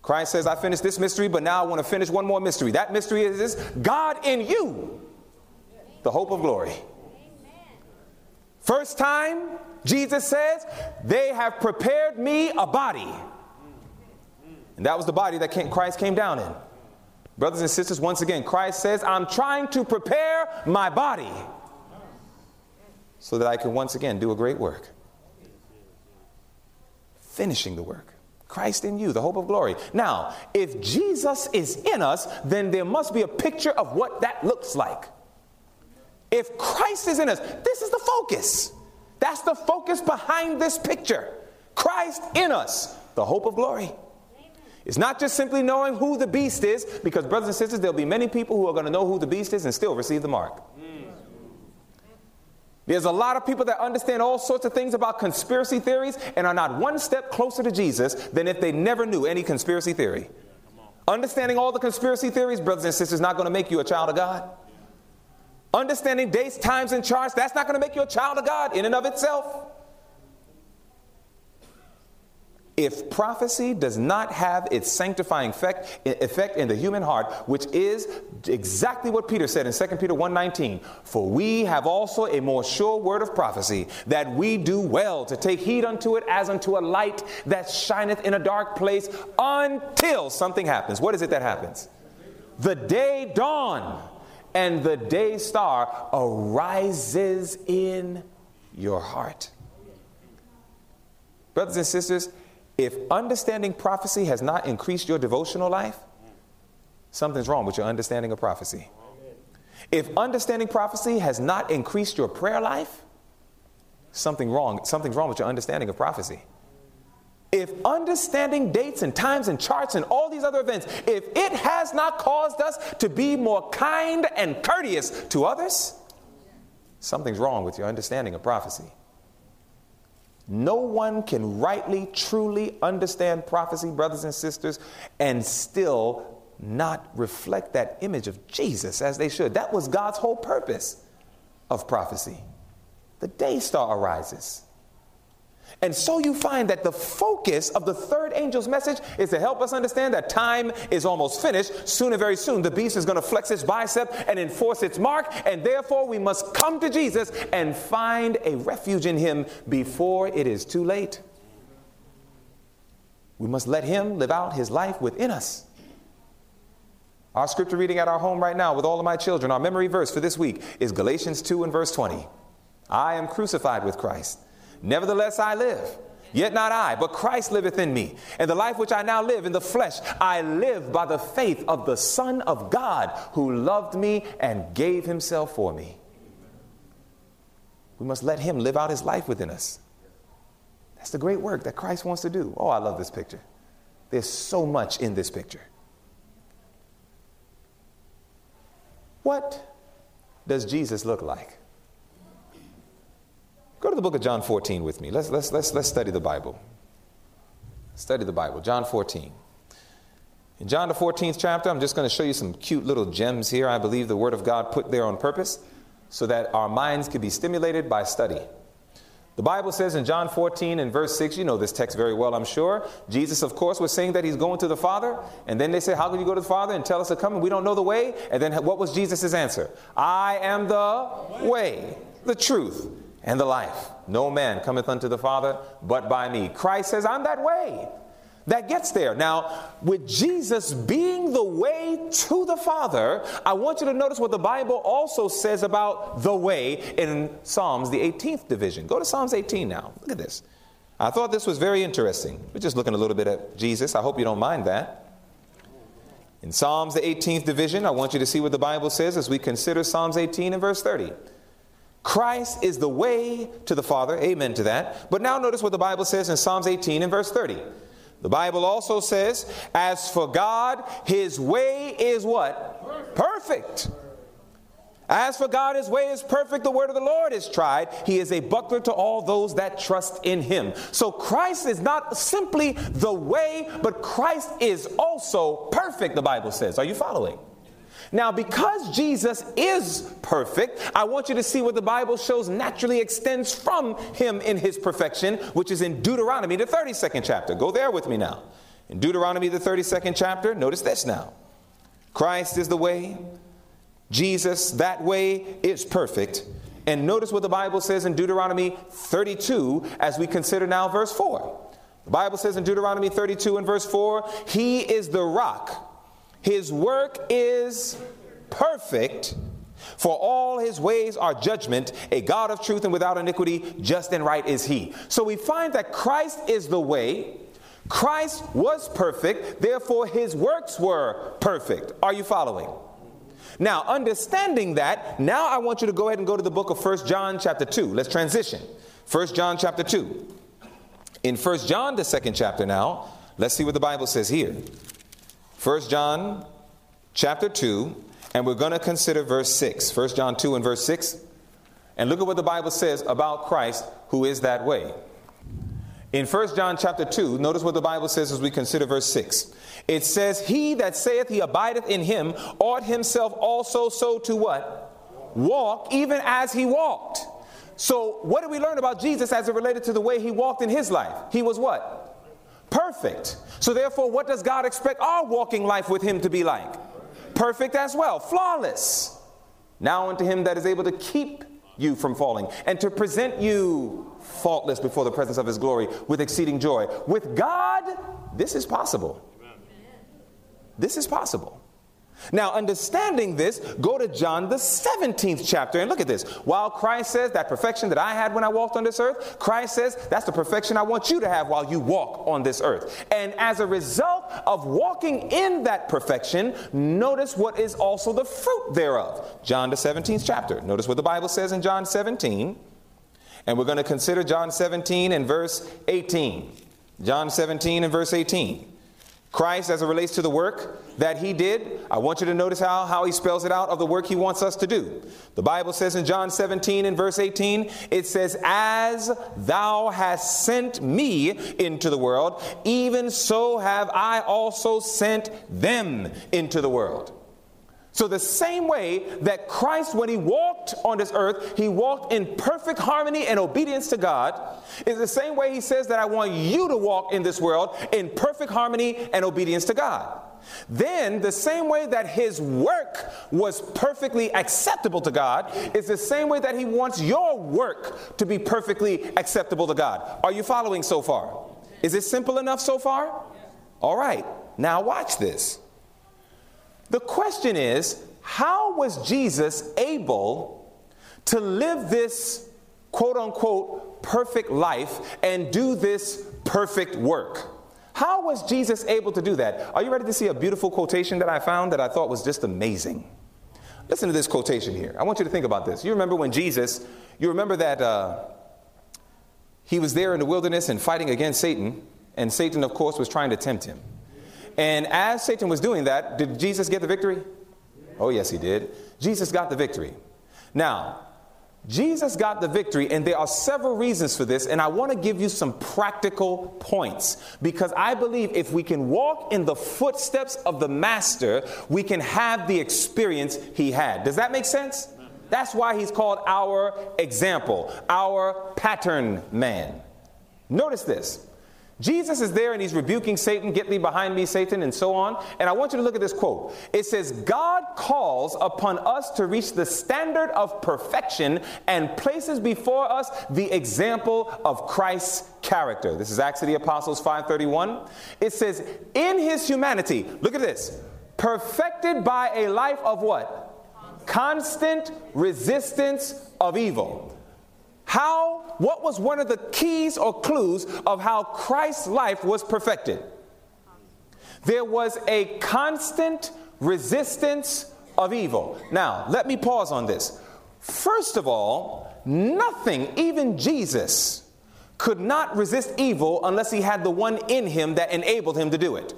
Christ says, I finished this mystery, but now I want to finish one more mystery. That mystery is this: God in you, the hope of glory. First time, Jesus says, they have prepared me a body. And that was the body that Christ came down in. Brothers and sisters, once again, Christ says, I'm trying to prepare my body so that I can once again do a great work. Finishing the work. Christ in you, the hope of glory. Now, if Jesus is in us, then there must be a picture of what that looks like. If Christ is in us, this is the focus. That's the focus behind this picture. Christ in us, the hope of glory. It's not just simply knowing who the beast is, because, brothers and sisters, there'll be many people who are going to know who the beast is and still receive the mark. There's a lot of people that understand all sorts of things about conspiracy theories and are not one step closer to Jesus than if they never knew any conspiracy theory. Understanding all the conspiracy theories, brothers and sisters, is not going to make you a child of God. Understanding dates, times, and charts, that's not going to make you a child of God in and of itself. If prophecy does not have its sanctifying effect in the human heart, which is exactly what Peter said in 2 Peter 1:19, for we have also a more sure word of prophecy, that we do well to take heed unto it as unto a light that shineth in a dark place until something happens. What is it that happens? The day dawn and the day star arises in your heart. Brothers and sisters, if understanding prophecy has not increased your devotional life, something's wrong with your understanding of prophecy. If understanding prophecy has not increased your prayer life, something's wrong with your understanding of prophecy. If understanding dates and times and charts and all these other events, if it has not caused us to be more kind and courteous to others, something's wrong with your understanding of prophecy. No one can rightly, truly understand prophecy, brothers and sisters, and still not reflect that image of Jesus as they should. That was God's whole purpose of prophecy. The day star arises. And so you find that the focus of the third angel's message is to help us understand that time is almost finished. Soon and very soon, the beast is going to flex its bicep and enforce its mark. And therefore, we must come to Jesus and find a refuge in him before it is too late. We must let him live out his life within us. Our scripture reading at our home right now with all of my children, our memory verse for this week is Galatians 2 and verse 20. I am crucified with Christ. Nevertheless, I live, yet not I, but Christ liveth in me. And the life which I now live in the flesh, I live by the faith of the Son of God, who loved me and gave himself for me. We must let him live out his life within us. That's the great work that Christ wants to do. Oh, I love this picture. There's so much in this picture. What does Jesus look like? Go to the book of John 14 with me. Let's study the Bible. Study the Bible, John 14. In John the 14th chapter, I'm just going to show you some cute little gems here. I believe the Word of God put there on purpose so that our minds could be stimulated by study. The Bible says in John 14 and verse 6, you know this text very well, I'm sure. Jesus, of course, was saying that he's going to the Father. And then they say, how can you go to the Father and tell us to come and we don't know the way? And then what was Jesus' answer? I am the way, the truth, and the life. No man cometh unto the Father but by me. Christ says, I'm that way. That gets there. Now, with Jesus being the way to the Father, I want you to notice what the Bible also says about the way in Psalms, the 18th division. Go to Psalms 18 now. Look at this. I thought this was very interesting. We're just looking a little bit at Jesus. I hope you don't mind that. In Psalms, the 18th division, I want you to see what the Bible says as we consider Psalms 18 and verse 30. Christ is the way to the Father. Amen to that. But now notice what the Bible says in Psalms 18 and verse 30. The Bible also says, as for God, his way is what? Perfect. As for God, his way is perfect. The word of the Lord is tried. He is a buckler to all those that trust in him. So Christ is not simply the way, but Christ is also perfect, the Bible says. Are you following? Now, because Jesus is perfect, I want you to see what the Bible shows naturally extends from him in his perfection, which is in Deuteronomy, the 32nd chapter. Go there with me now. In Deuteronomy, the 32nd chapter, notice this now. Christ is the way. Jesus, that way, is perfect. And notice what the Bible says in Deuteronomy 32 as we consider now verse 4. The Bible says in Deuteronomy 32 and verse 4, he is the rock. His work is perfect, for all his ways are judgment, a God of truth and without iniquity, just and right is he. So we find that Christ is the way. Christ was perfect, therefore his works were perfect. Are you following? Now, understanding that, now I want you to go ahead and go to the book of 1 John chapter 2. Let's transition. 1 John chapter 2. In 1 John, the second chapter now, let's see what the Bible says here. 1 John chapter 2, and we're going to consider verse 6. 1 John 2 and verse 6. And look at what the Bible says about Christ, who is that way. In 1 John chapter 2, notice what the Bible says as we consider verse 6. It says, he that saith he abideth in him ought himself also so to what? Walk, even as he walked. So what did we learn about Jesus as it related to the way he walked in his life? He was what? Perfect. So therefore, what does God expect our walking life with him to be like? Perfect as well. Flawless. Now unto him that is able to keep you from falling and to present you faultless before the presence of his glory with exceeding joy. With God, this is possible. This is possible. Now, understanding this, go to John, the 17th chapter, and look at this. While Christ says that perfection that I had when I walked on this earth, Christ says that's the perfection I want you to have while you walk on this earth. And as a result of walking in that perfection, notice what is also the fruit thereof. John, the 17th chapter. Notice what the Bible says in John 17. And we're going to consider John 17 and verse 18. John 17 and verse 18. Christ, as it relates to the work that he did, I want you to notice how he spells it out of the work he wants us to do. The Bible says in John 17 and verse 18, it says, as thou hast sent me into the world, even so have I also sent them into the world. So the same way that Christ, when he walked on this earth, he walked in perfect harmony and obedience to God, is the same way he says that I want you to walk in this world in perfect harmony and obedience to God. Then the same way that his work was perfectly acceptable to God is the same way that he wants your work to be perfectly acceptable to God. Are you following so far? Is it simple enough so far? All right. Now watch this. The question is, how was Jesus able to live this quote-unquote perfect life and do this perfect work? How was Jesus able to do that? Are you ready to see a beautiful quotation that I found that I thought was just amazing? Listen to this quotation here. I want you to think about this. You remember when Jesus, he was there in the wilderness and fighting against Satan, and Satan, of course, was trying to tempt him. And as Satan was doing that, did Jesus get the victory? Oh, yes, he did. Jesus got the victory. Now, Jesus got the victory, and there are several reasons for this, and I want to give you some practical points, because I believe if we can walk in the footsteps of the master, we can have the experience he had. Does that make sense? That's why he's called our example, our pattern man. Notice this. Jesus is there and he's rebuking Satan, "Get thee behind me, Satan," and so on. And I want you to look at this quote. It says, "God calls upon us to reach the standard of perfection and places before us the example of Christ's character." This is Acts of the Apostles 5:31. It says, "In his humanity," look at this, "perfected by a life of" what? "Constant resistance of evil." What was one of the keys or clues of how Christ's life was perfected? There was a constant resistance of evil. Now, let me pause on this. First of all, nothing, even Jesus, could not resist evil unless he had the one in him that enabled him to do it.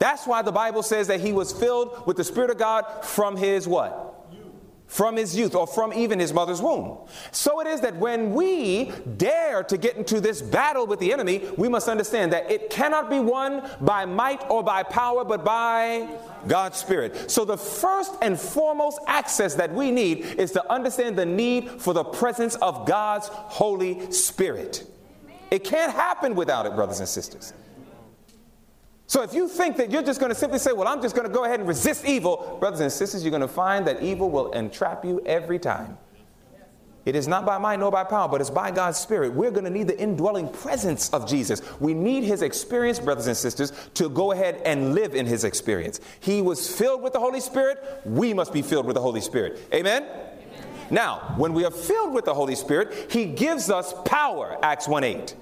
That's why the Bible says that he was filled with the Spirit of God from his what? From his youth, or from even his mother's womb. So it is that when we dare to get into this battle with the enemy, we must understand that it cannot be won by might or by power, but by God's Spirit. So the first and foremost access that we need is to understand the need for the presence of God's Holy Spirit. It can't happen without it, brothers and sisters. So if you think that you're just going to simply say, "Well, I'm just going to go ahead and resist evil," brothers and sisters, you're going to find that evil will entrap you every time. It is not by might nor by power, but it's by God's Spirit. We're going to need the indwelling presence of Jesus. We need his experience, brothers and sisters, to go ahead and live in his experience. He was filled with the Holy Spirit. We must be filled with the Holy Spirit. Amen? Amen. Now, when we are filled with the Holy Spirit, he gives us power, Acts 1:8.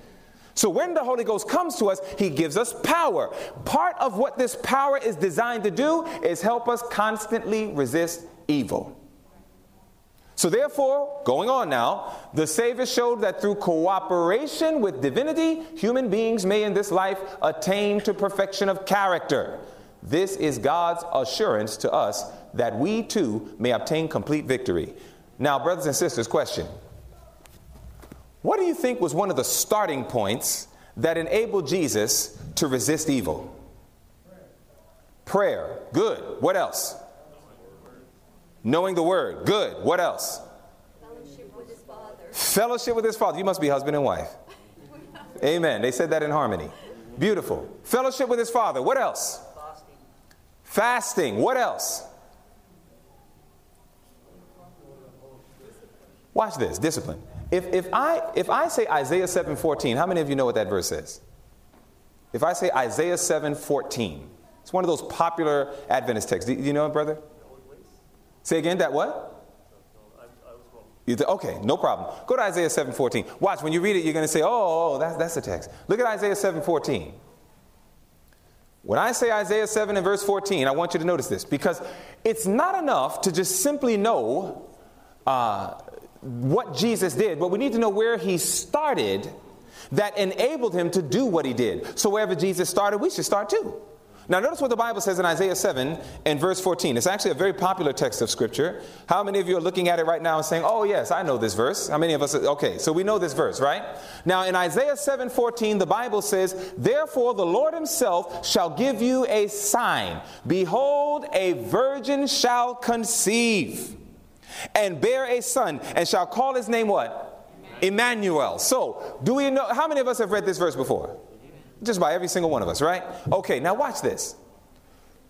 So when the Holy Ghost comes to us, he gives us power. Part of what this power is designed to do is help us constantly resist evil. So therefore, going on now, the Savior showed that through cooperation with divinity, human beings may in this life attain to perfection of character. This is God's assurance to us that we too may obtain complete victory. Now, brothers and sisters, question. What do you think was one of the starting points that enabled Jesus to resist evil? Prayer. Good. What else? Knowing the word. Good. What else? Fellowship with his Father. Fellowship with his Father. You must be husband and wife. Amen. They said that in harmony. Beautiful. Fellowship with his Father. What else? Fasting. What else? Watch this. Discipline. If I say Isaiah 7:14, how many of you know what that verse says? If I say Isaiah 7:14, it's one of those popular Adventist texts. Do you know it, brother? Say again, that what? Okay, no problem. Go to Isaiah 7:14. Watch, when you read it, you're going to say, oh, that's the text. Look at Isaiah 7:14. When I say Isaiah 7 and verse 14, I want you to notice this, because it's not enough to just simply know what Jesus did, but we need to know where he started that enabled him to do what he did. So wherever Jesus started, we should start too. Now notice what the Bible says in Isaiah 7 and verse 14. It's actually a very popular text of scripture. How many of you are looking at it right now and saying, oh yes, I know this verse? How many of us? Okay, so we know this verse, right? Now in Isaiah 7:14, the Bible says, "Therefore the Lord himself shall give you a sign. Behold, a virgin shall conceive and bear a son, and shall call his name" what? Emmanuel. So, do we know, how many of us have read this verse before? Just by every single one of us, right? Okay, now watch this.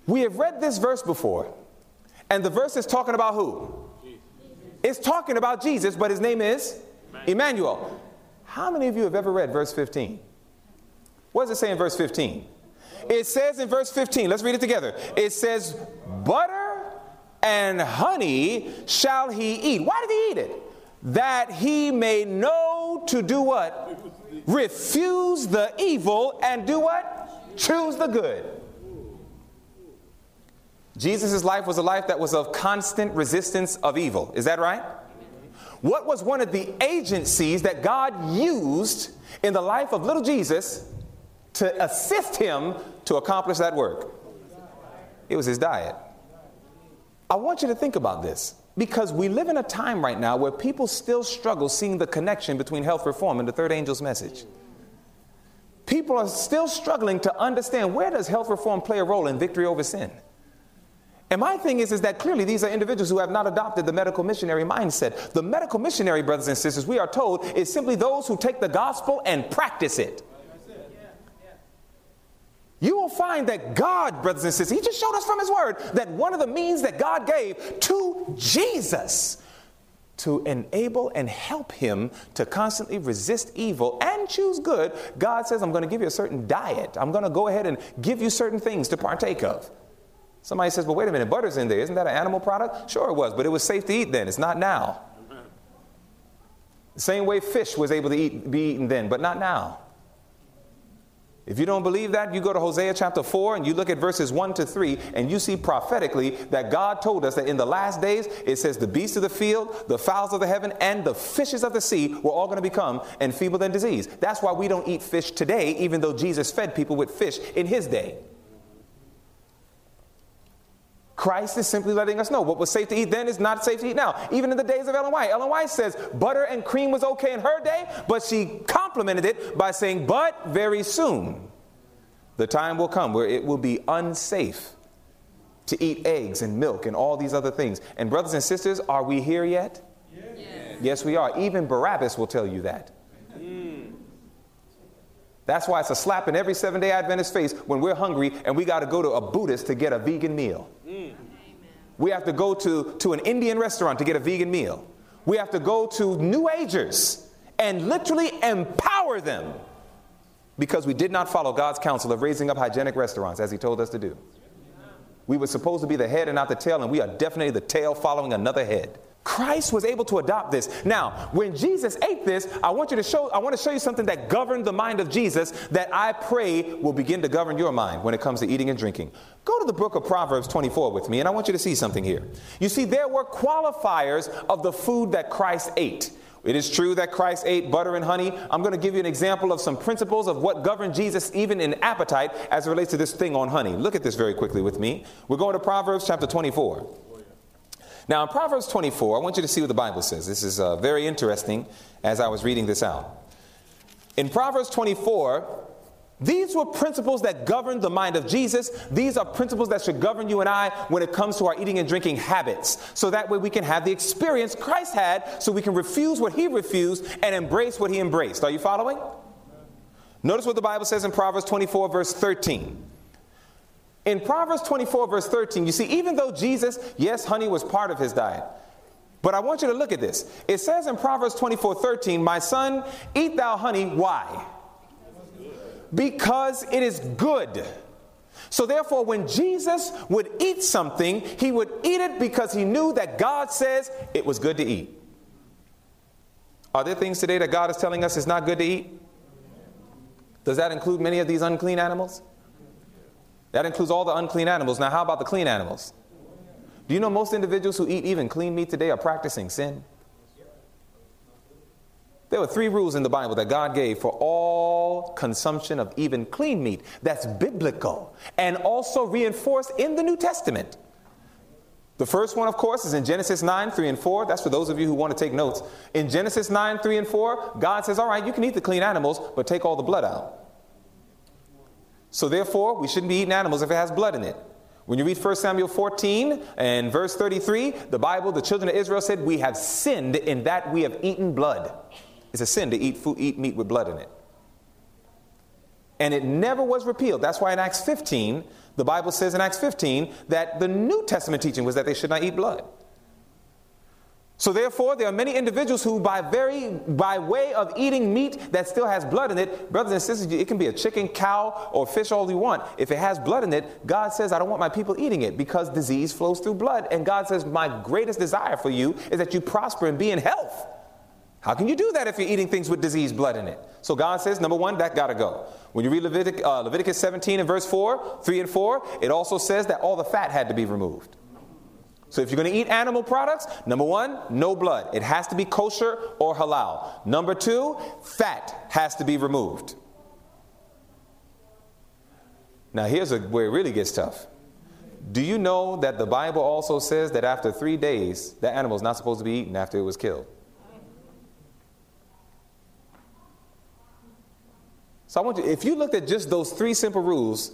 We have read this verse before, and the verse is talking about who? Jesus. It's talking about Jesus, but his name is Emmanuel. How many of you have ever read verse 15? What does it say in verse 15? It says in verse 15, let's read it together. It says, "Butter and honey shall he eat." Why did he eat it? "That he may know to do" what? "Refuse the evil and" do what? "Choose the good." Jesus' life was a life that was of constant resistance of evil. Is that right? What was one of the agencies that God used in the life of little Jesus to assist him to accomplish that work? It was his diet. I want you to think about this. Because we live in a time right now where people still struggle seeing the connection between health reform and the third angel's message. People are still struggling to understand, where does health reform play a role in victory over sin? And my thing is that clearly these are individuals who have not adopted the medical missionary mindset. The medical missionary, brothers and sisters, we are told, is simply those who take the gospel and practice it. You will find that God, brothers and sisters, he just showed us from his word that one of the means that God gave to Jesus to enable and help him to constantly resist evil and choose good, God says, I'm going to give you a certain diet. I'm going to go ahead and give you certain things to partake of. Somebody says, well, wait a minute, butter's in there. Isn't that an animal product? Sure it was, but it was safe to eat then. It's not now. The same way fish was able to be eaten then, but not now. If you don't believe that, you go to Hosea chapter 4 and you look at verses 1 to 3 and you see prophetically that God told us that in the last days, it says the beasts of the field, the fowls of the heaven, and the fishes of the sea were all going to become enfeebled and diseased. That's why we don't eat fish today, even though Jesus fed people with fish in his day. Christ is simply letting us know what was safe to eat then is not safe to eat now. Even in the days of Ellen White. Ellen White says butter and cream was okay in her day, but she complimented it by saying, but very soon the time will come where it will be unsafe to eat eggs and milk and all these other things. And brothers and sisters, are we here yet? Yes, we are. Even Barabbas will tell you that. That's why it's a slap in every Seventh-day Adventist face when we're hungry and we got to go to a Buddhist to get a vegan meal. We have to go to an Indian restaurant to get a vegan meal. We have to go to New Agers and literally empower them because we did not follow God's counsel of raising up hygienic restaurants as he told us to do. We were supposed to be the head and not the tail, and we are definitely the tail following another head. Christ was able to adopt this. Now, when Jesus ate this, I want to show you something that governed the mind of Jesus that I pray will begin to govern your mind when it comes to eating and drinking. Go to the book of Proverbs 24 with me, and I want you to see something here. You see, there were qualifiers of the food that Christ ate. It is true that Christ ate butter and honey. I'm going to give you an example of some principles of what governed Jesus even in appetite as it relates to this thing on honey. Look at this very quickly with me. We're going to Proverbs chapter 24. Now, in Proverbs 24, I want you to see what the Bible says. This is very interesting as I was reading this out. In Proverbs 24, these were principles that governed the mind of Jesus. These are principles that should govern you and I when it comes to our eating and drinking habits. So that way we can have the experience Christ had so we can refuse what he refused and embrace what he embraced. Are you following? Notice what the Bible says in Proverbs 24, verse 13. In Proverbs 24, verse 13, you see, even though Jesus, yes, honey was part of his diet, but I want you to look at this. It says in Proverbs 24, 13, my son, eat thou honey. Why? Because it is good. So therefore, when Jesus would eat something, he would eat it because he knew that God says it was good to eat. Are there things today that God is telling us is not good to eat? Does that include many of these unclean animals? That includes all the unclean animals. Now, how about the clean animals? Do you know most individuals who eat even clean meat today are practicing sin? There were three rules in the Bible that God gave for all consumption of even clean meat. That's biblical and also reinforced in the New Testament. The first one, of course, is in Genesis 9, 3, and 4. That's for those of you who want to take notes. In Genesis 9, 3, and 4, God says, all right, you can eat the clean animals, but take all the blood out. So therefore, we shouldn't be eating animals if it has blood in it. When you read 1 Samuel 14 and verse 33, the Bible, the children of Israel said, we have sinned in that we have eaten blood. It's a sin to eat meat with blood in it. And it never was repealed. That's why in Acts 15, the Bible says in Acts 15 that the New Testament teaching was that they should not eat blood. So therefore, there are many individuals who by way of eating meat that still has blood in it, brothers and sisters, it can be a chicken, cow, or fish, all you want. If it has blood in it, God says, I don't want my people eating it because disease flows through blood. And God says, my greatest desire for you is that you prosper and be in health. How can you do that if you're eating things with diseased blood in it? So God says, number one, that got to go. When you read Leviticus 17 and verse 3 and 4, it also says that all the fat had to be removed. So if you're going to eat animal products, number one, no blood. It has to be kosher or halal. Number two, fat has to be removed. Now here's where it really gets tough. Do you know that the Bible also says that after 3 days, that animal is not supposed to be eaten after it was killed? So I want you, if you looked at just those three simple rules,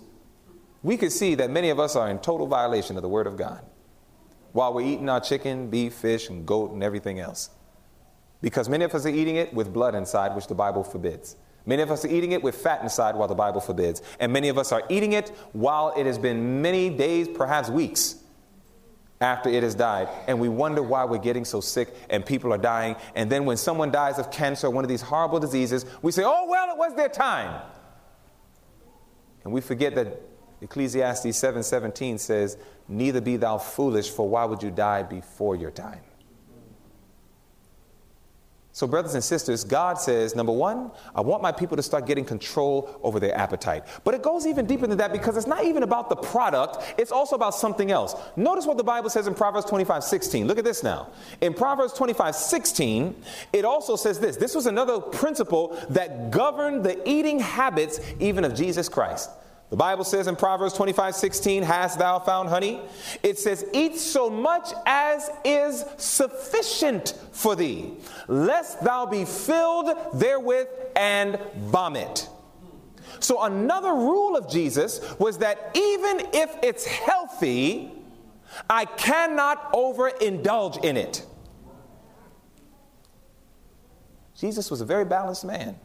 we could see that many of us are in total violation of the Word of God while we're eating our chicken, beef, fish, and goat, and everything else. Because many of us are eating it with blood inside, which the Bible forbids. Many of us are eating it with fat inside, while the Bible forbids. And many of us are eating it while it has been many days, perhaps weeks, after it has died. And we wonder why we're getting so sick and people are dying. And then when someone dies of cancer, or one of these horrible diseases, we say, oh, well, it was their time. And we forget that Ecclesiastes 7:17 says, neither be thou foolish, for why would you die before your time? So, brothers and sisters, God says, number one, I want my people to start getting control over their appetite. But it goes even deeper than that, because it's not even about the product. It's also about something else. Notice what the Bible says in Proverbs 25:16. Look at this now. In Proverbs 25:16, it also says this. This was another principle that governed the eating habits even of Jesus Christ. The Bible says in Proverbs 25:16, hast thou found honey? It says, eat so much as is sufficient for thee, lest thou be filled therewith and vomit. So another rule of Jesus was that even if it's healthy, I cannot overindulge in it. Jesus was a very balanced man.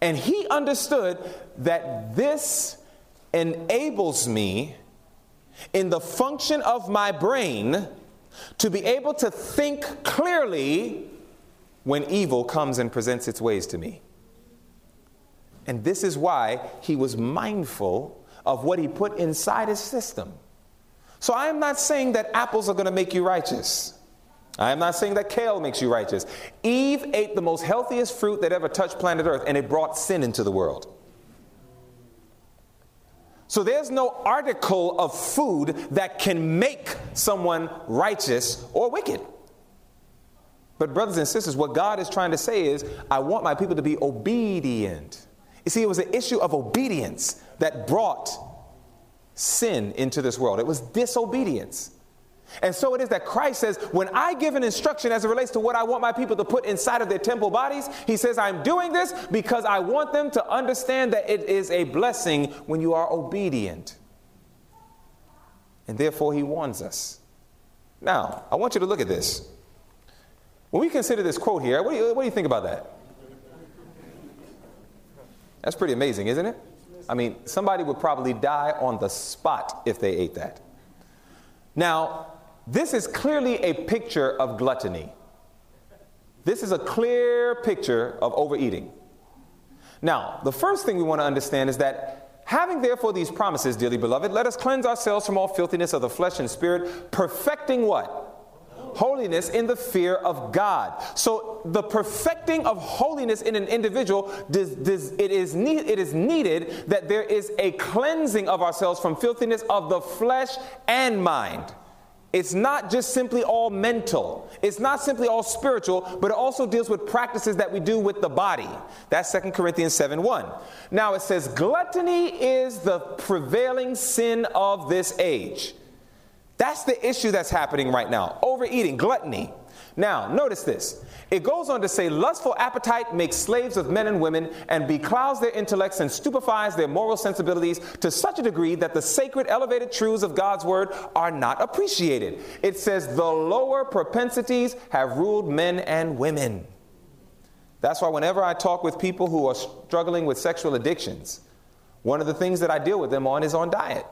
And he understood that this enables me in the function of my brain to be able to think clearly when evil comes and presents its ways to me. And this is why he was mindful of what he put inside his system. So I am not saying that apples are going to make you righteous. I am not saying that kale makes you righteous. Eve ate the most healthiest fruit that ever touched planet Earth, and it brought sin into the world. So there's no article of food that can make someone righteous or wicked. But brothers and sisters, what God is trying to say is, I want my people to be obedient. You see, it was an issue of obedience that brought sin into this world. It was disobedience. And so it is that Christ says, when I give an instruction as it relates to what I want my people to put inside of their temple bodies, he says, I'm doing this because I want them to understand that it is a blessing when you are obedient. And therefore, he warns us. Now, I want you to look at this. When we consider this quote here, what do you think about that? That's pretty amazing, isn't it? I mean, somebody would probably die on the spot if they ate that. Now, this is clearly a picture of gluttony. This is a clear picture of overeating. Now, the first thing we want to understand is that having therefore these promises, dearly beloved, let us cleanse ourselves from all filthiness of the flesh and spirit, perfecting what? Holiness in the fear of God. So the perfecting of holiness in an individual, it is needed that there is a cleansing of ourselves from filthiness of the flesh and mind. It's not just simply all mental. It's not simply all spiritual, but it also deals with practices that we do with the body. That's 2 Corinthians 7:1. Now it says, gluttony is the prevailing sin of this age. That's the issue that's happening right now. Overeating, gluttony. Now, notice this. It goes on to say, lustful appetite makes slaves of men and women and beclouds their intellects and stupefies their moral sensibilities to such a degree that the sacred, elevated truths of God's word are not appreciated. It says the lower propensities have ruled men and women. That's why whenever I talk with people who are struggling with sexual addictions, one of the things that I deal with them on is on diet.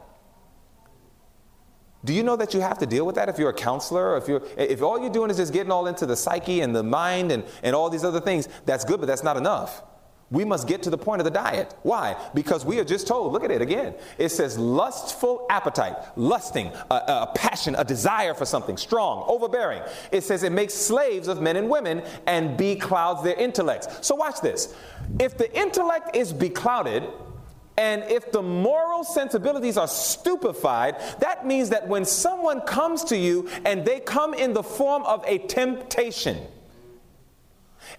Do you know that you have to deal with that if you're a counselor? Or if all you're doing is just getting all into the psyche and the mind and all these other things, that's good, but that's not enough. We must get to the point of the diet. Why? Because we are just told, look at it again. It says lustful appetite, lusting, a passion, a desire for something strong, overbearing. It says it makes slaves of men and women and beclouds their intellects. So watch this. If the intellect is beclouded, and if the moral sensibilities are stupefied, that means that when someone comes to you and they come in the form of a temptation,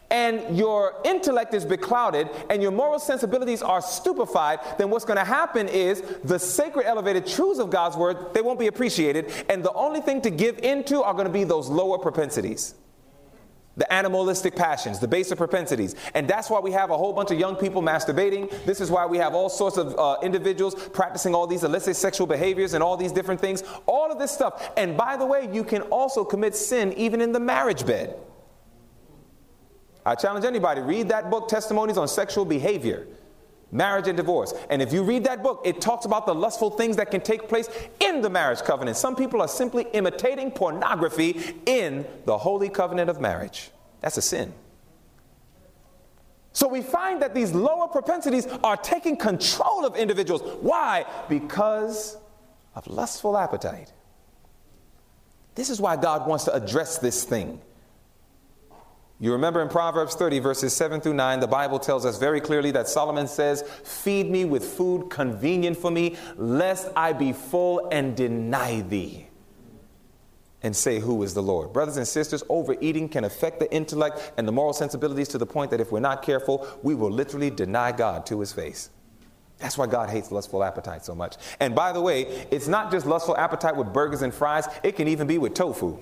and your intellect is beclouded and your moral sensibilities are stupefied, then what's going to happen is the sacred elevated truths of God's word, they won't be appreciated, and the only thing to give into are going to be those lower propensities, the animalistic passions, the baser propensities. And that's why we have a whole bunch of young people masturbating. This is why we have all sorts of individuals practicing all these illicit sexual behaviors and all these different things, all of this stuff. And by the way, you can also commit sin even in the marriage bed. I challenge anybody, read that book, Testimonies on Sexual Behavior, Marriage and Divorce. And if you read that book, it talks about the lustful things that can take place in the marriage covenant. Some people are simply imitating pornography in the holy covenant of marriage. That's a sin. So we find that these lower propensities are taking control of individuals. Why? Because of lustful appetite. This is why God wants to address this thing. You remember in Proverbs 30, verses 7 through 9, the Bible tells us very clearly that Solomon says, "Feed me with food convenient for me, lest I be full and deny thee, and say, who is the Lord?" Brothers and sisters, overeating can affect the intellect and the moral sensibilities to the point that if we're not careful, we will literally deny God to his face. That's why God hates lustful appetite so much. And by the way, it's not just lustful appetite with burgers and fries. It can even be with tofu.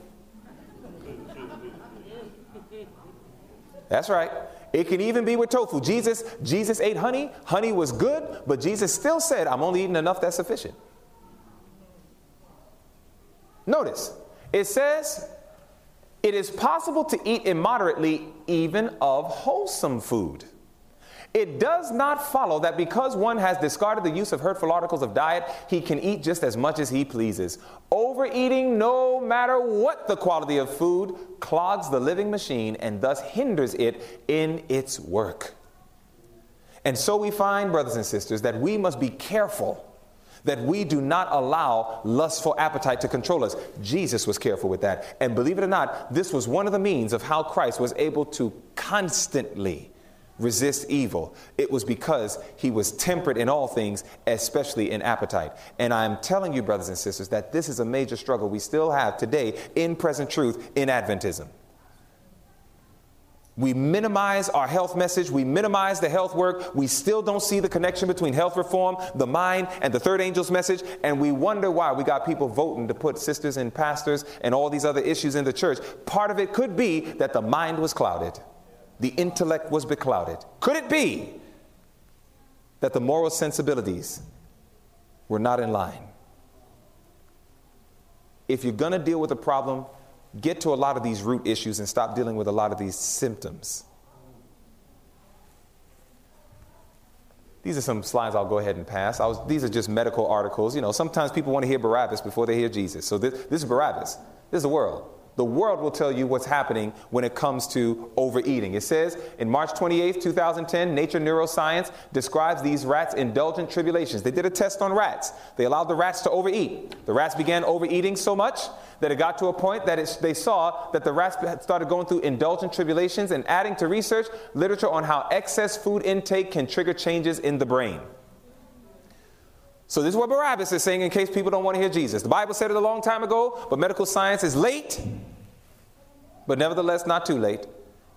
That's right. It can even be with tofu. Jesus ate honey. Honey was good, but Jesus still said, "I'm only eating enough that's sufficient." Notice, it says, "It is possible to eat immoderately even of wholesome food." It does not follow that because one has discarded the use of hurtful articles of diet, he can eat just as much as he pleases. Overeating, no matter what the quality of food, clogs the living machine and thus hinders it in its work. And so we find, brothers and sisters, that we must be careful that we do not allow lustful appetite to control us. Jesus was careful with that. And believe it or not, this was one of the means of how Christ was able to constantly resist evil. It was because he was temperate in all things, especially in appetite. And I'm telling you, brothers and sisters, that this is a major struggle we still have today in present truth in Adventism. We minimize our health message. We minimize the health work. We still don't see the connection between health reform, the mind, and the third angel's message. And we wonder why we got people voting to put sisters and pastors and all these other issues in the church. Part of it could be that the mind was clouded. The intellect was beclouded. Could it be that the moral sensibilities were not in line? If you're going to deal with a problem, get to a lot of these root issues and stop dealing with a lot of these symptoms. These are some slides I'll go ahead and pass. These are just medical articles. You know, sometimes people want to hear Barabbas before they hear Jesus. So this is Barabbas. This is the world. The world will tell you what's happening when it comes to overeating. It says in March 28, 2010, Nature Neuroscience describes these rats' indulgent tribulations. They did a test on rats. They allowed the rats to overeat. The rats began overeating so much that it got to a point that they saw that the rats started going through indulgent tribulations and adding to research literature on how excess food intake can trigger changes in the brain. So this is what Barabbas is saying in case people don't want to hear Jesus. The Bible said it a long time ago, but medical science is late, but nevertheless not too late.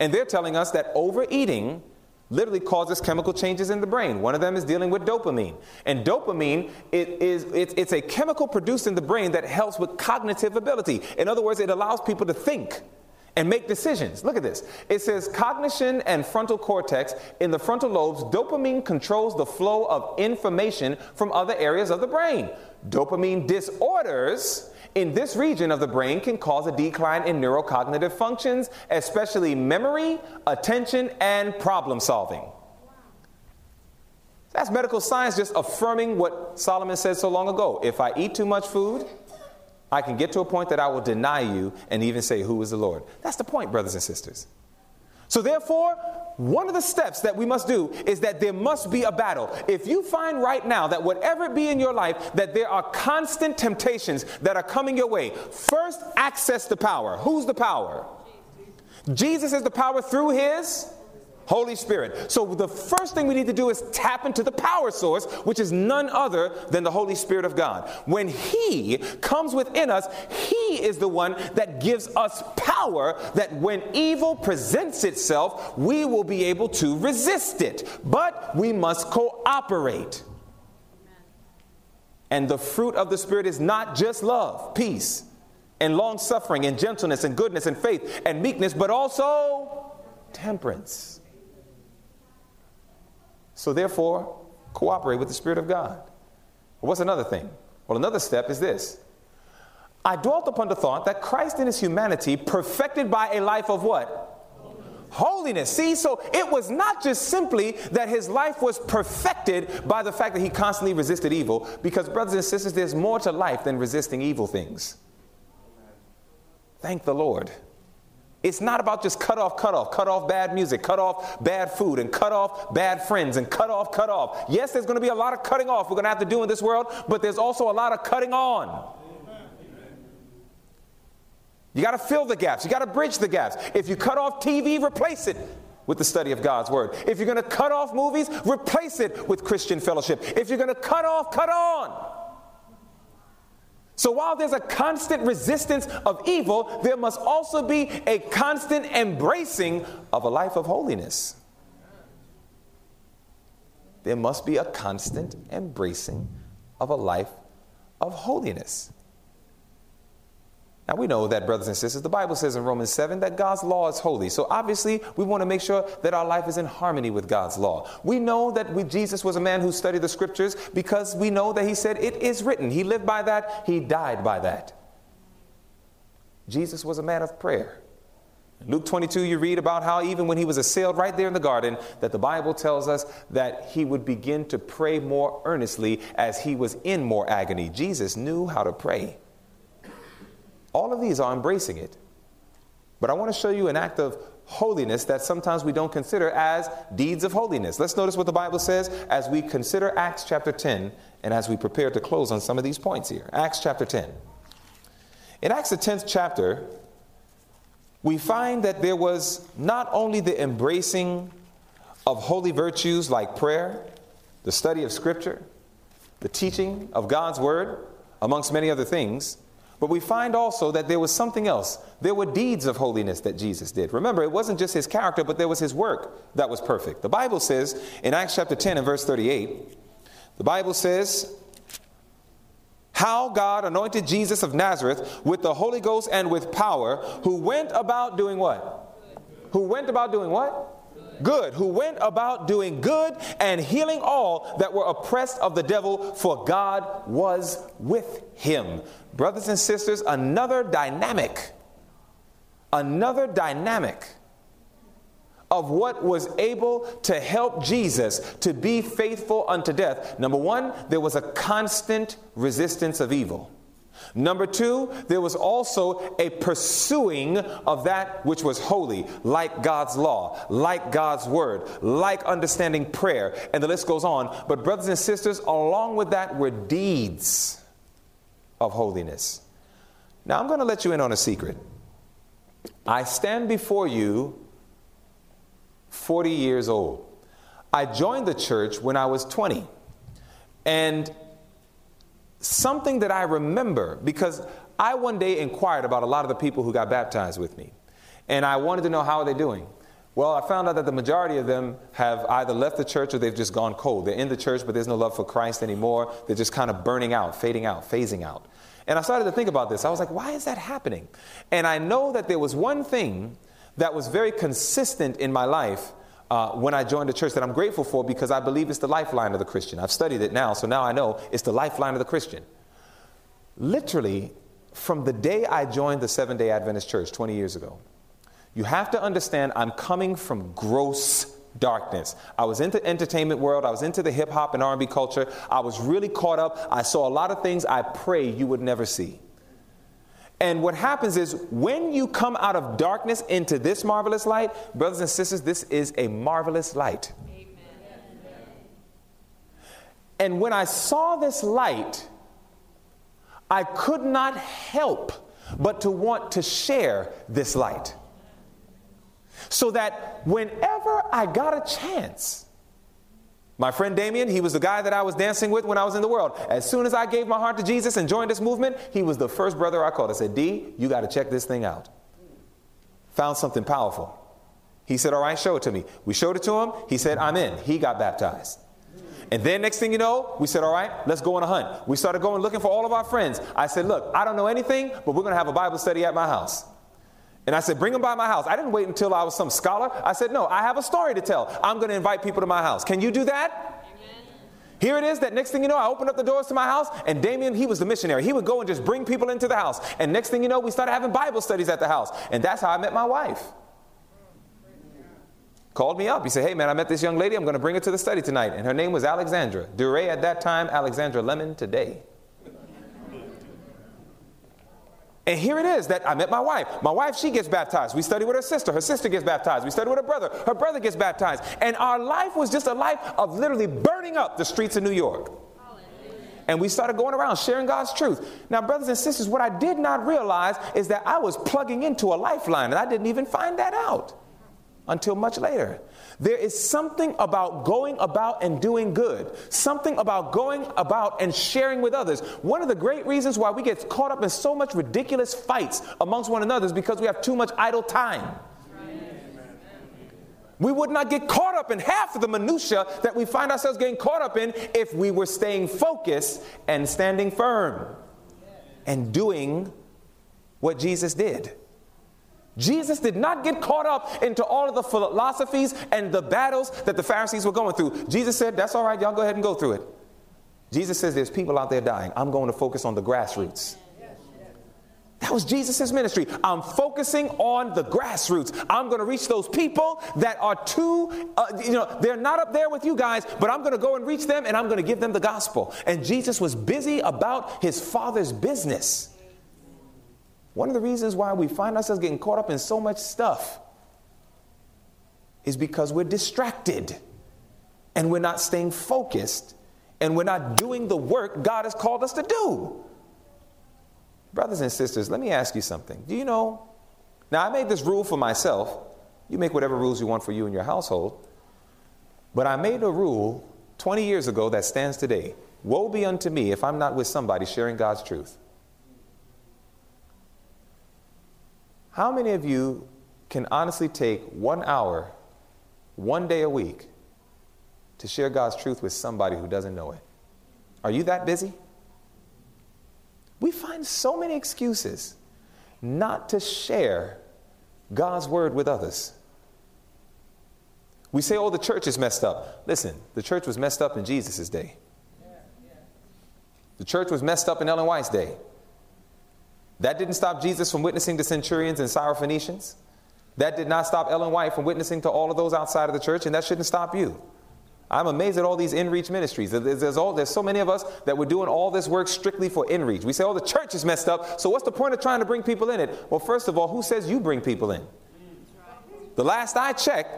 And they're telling us that overeating literally causes chemical changes in the brain. One of them is dealing with dopamine. And dopamine, it's a chemical produced in the brain that helps with cognitive ability. In other words, it allows people to think and make decisions. Look at this. It says cognition and frontal cortex. In the frontal lobes, dopamine controls the flow of information from other areas of the brain. Dopamine disorders in this region of the brain can cause a decline in neurocognitive functions, especially memory, attention, and problem solving. That's medical science just affirming what Solomon said so long ago. If I eat too much food, I can get to a point that I will deny you and even say, who is the Lord? That's the point, brothers and sisters. So therefore, one of the steps that we must do is that there must be a battle. If you find right now that whatever it be in your life, that there are constant temptations that are coming your way, first access the power. Who's the power? Jesus is the power through his Holy Spirit. So the first thing we need to do is tap into the power source, which is none other than the Holy Spirit of God. When He comes within us, He is the one that gives us power that when evil presents itself, we will be able to resist it. But we must cooperate. And the fruit of the Spirit is not just love, peace, and long-suffering, and gentleness, and goodness, and faith, and meekness, but also temperance. So therefore, cooperate with the Spirit of God. Well, what's another thing? Well, another step is this. I dwelt upon the thought that Christ in His humanity perfected by a life of what? Holiness. See, so it was not just simply that His life was perfected by the fact that He constantly resisted evil, because, brothers and sisters, there's more to life than resisting evil things. Thank the Lord. It's not about just cut off bad music, cut off bad food, and cut off bad friends, and cut off. Yes, there's going to be a lot of cutting off we're going to have to do in this world, but there's also a lot of cutting on. You got to fill the gaps. You got to bridge the gaps. If you cut off TV, replace it with the study of God's Word. If you're going to cut off movies, replace it with Christian fellowship. If you're going to cut off, cut on. So while there's a constant resistance of evil, there must also be a constant embracing of a life of holiness. There must be a constant embracing of a life of holiness. Now, we know that, brothers and sisters, the Bible says in Romans 7 that God's law is holy. So obviously, we want to make sure that our life is in harmony with God's law. We know that Jesus was a man who studied the Scriptures, because we know that He said, it is written. He lived by that. He died by that. Jesus was a man of prayer. In Luke 22, you read about how even when He was assailed right there in the garden, that the Bible tells us that He would begin to pray more earnestly as He was in more agony. Jesus knew how to pray. All of these are embracing it. But I want to show you an act of holiness that sometimes we don't consider as deeds of holiness. Let's notice what the Bible says as we consider Acts chapter 10 and as we prepare to close on some of these points here. Acts chapter 10. In Acts the 10th chapter, we find that there was not only the embracing of holy virtues like prayer, the study of Scripture, the teaching of God's Word, amongst many other things, but we find also that there was something else. There were deeds of holiness that Jesus did. Remember, it wasn't just His character, but there was His work that was perfect. The Bible says in Acts chapter 10 and verse 38, the Bible says, how God anointed Jesus of Nazareth with the Holy Ghost and with power, who went about doing what? Good. Who went about doing what? Good. Good. Who went about doing good and healing all that were oppressed of the devil, for God was with Him. Brothers and sisters, another dynamic of what was able to help Jesus to be faithful unto death. Number one, there was a constant resistance of evil. Number two, there was also a pursuing of that which was holy, like God's law, like God's Word, like understanding prayer, and the list goes on. But brothers and sisters, along with that were deeds of holiness. Now, I'm going to let you in on a secret. I stand before you 40 years old. I joined the church when I was 20. And something that I remember, because I one day inquired about a lot of the people who got baptized with me. And I wanted to know, how are they doing? Well, I found out that the majority of them have either left the church or they've just gone cold. They're in the church, but there's no love for Christ anymore. They're just kind of burning out, fading out, phasing out. And I started to think about this. I was like, why is that happening? And I know that there was one thing that was very consistent in my life when I joined the church that I'm grateful for, because I believe it's the lifeline of the Christian. I've studied it now, so now I know it's the lifeline of the Christian. Literally, from the day I joined the Seventh-day Adventist Church 20 years ago, you have to understand I'm coming from gross darkness. I was into the entertainment world. I was into the hip hop and R&B culture. I was really caught up. I saw a lot of things I pray you would never see. And what happens is when you come out of darkness into this marvelous light, brothers and sisters, this is a marvelous light. Amen. And when I saw this light, I could not help but to want to share this light. so that whenever I got a chance, my friend Damien, he was the guy that I was dancing with when I was in the world. As soon as I gave my heart to Jesus and joined this movement, he was the first brother I called. I said, D, you got to check this thing out. Found something powerful. He said, all right, show it to me. We showed it to him. He said, I'm in. He got baptized. And then next thing you know, we said, all right, let's go on a hunt. We started going looking for all of our friends. I said, look, I don't know anything, but we're going to have a Bible study at my house. And I said, bring them by my house. I didn't wait until I was some scholar. I said, no, I have a story to tell. I'm going to invite people to my house. Can you do that? Amen. Here it is that next thing you know, I opened up the doors to my house, and Damien, he was the missionary. He would go and just bring people into the house. And next thing you know, we started having Bible studies at the house. And that's how I met my wife. Called me up. He said, hey, man, I met this young lady. I'm going to bring her to the study tonight. And her name was Alexandra. Duray at that time, Alexandra Lemon today. And here it is that I met my wife. My wife, she gets baptized. We study with her sister. Her sister gets baptized. We study with her brother. Her brother gets baptized. And our life was just a life of literally burning up the streets of New York. And we started going around sharing God's truth. Now, brothers and sisters, what I did not realize is that I was plugging into a lifeline, and I didn't even find that out until much later. There is something about going about and doing good, something about going about and sharing with others. One of the great reasons why we get caught up in so much ridiculous fights amongst one another is because we have too much idle time. We would not get caught up in half of the minutia that we find ourselves getting caught up in if we were staying focused and standing firm and doing what Jesus did. Jesus did not get caught up into all of the philosophies and the battles that the Pharisees were going through. Jesus said, that's all right, y'all go ahead and go through it. Jesus says, there's people out there dying. I'm going to focus on the grassroots. That was Jesus' ministry. I'm focusing on the grassroots. I'm going to reach those people that are too, they're not up there with you guys, but I'm going to go and reach them, and I'm going to give them the gospel. And Jesus was busy about his Father's business. One of the reasons why we find ourselves getting caught up in so much stuff is because we're distracted and we're not staying focused and we're not doing the work God has called us to do. Brothers and sisters, let me ask you something. Do you know, now I made this rule for myself. You make whatever rules you want for you and your household. But I made a rule 20 years ago that stands today. Woe be unto me if I'm not with somebody sharing God's truth. How many of you can honestly take 1 hour, 1 day a week to share God's truth with somebody who doesn't know it? Are you that busy? We find so many excuses not to share God's word with others. We say, oh, the church is messed up. Listen, the church was messed up in Jesus' day. The church was messed up in Ellen White's day. That didn't stop Jesus from witnessing to centurions and Syrophoenicians. That did not stop Ellen White from witnessing to all of those outside of the church, and that shouldn't stop you. I'm amazed at all these in-reach ministries. There's so many of us that we're doing all this work strictly for in-reach. We say, oh, the church is messed up, so what's the point of trying to bring people in it? Well, first of all, who says you bring people in? The last I checked,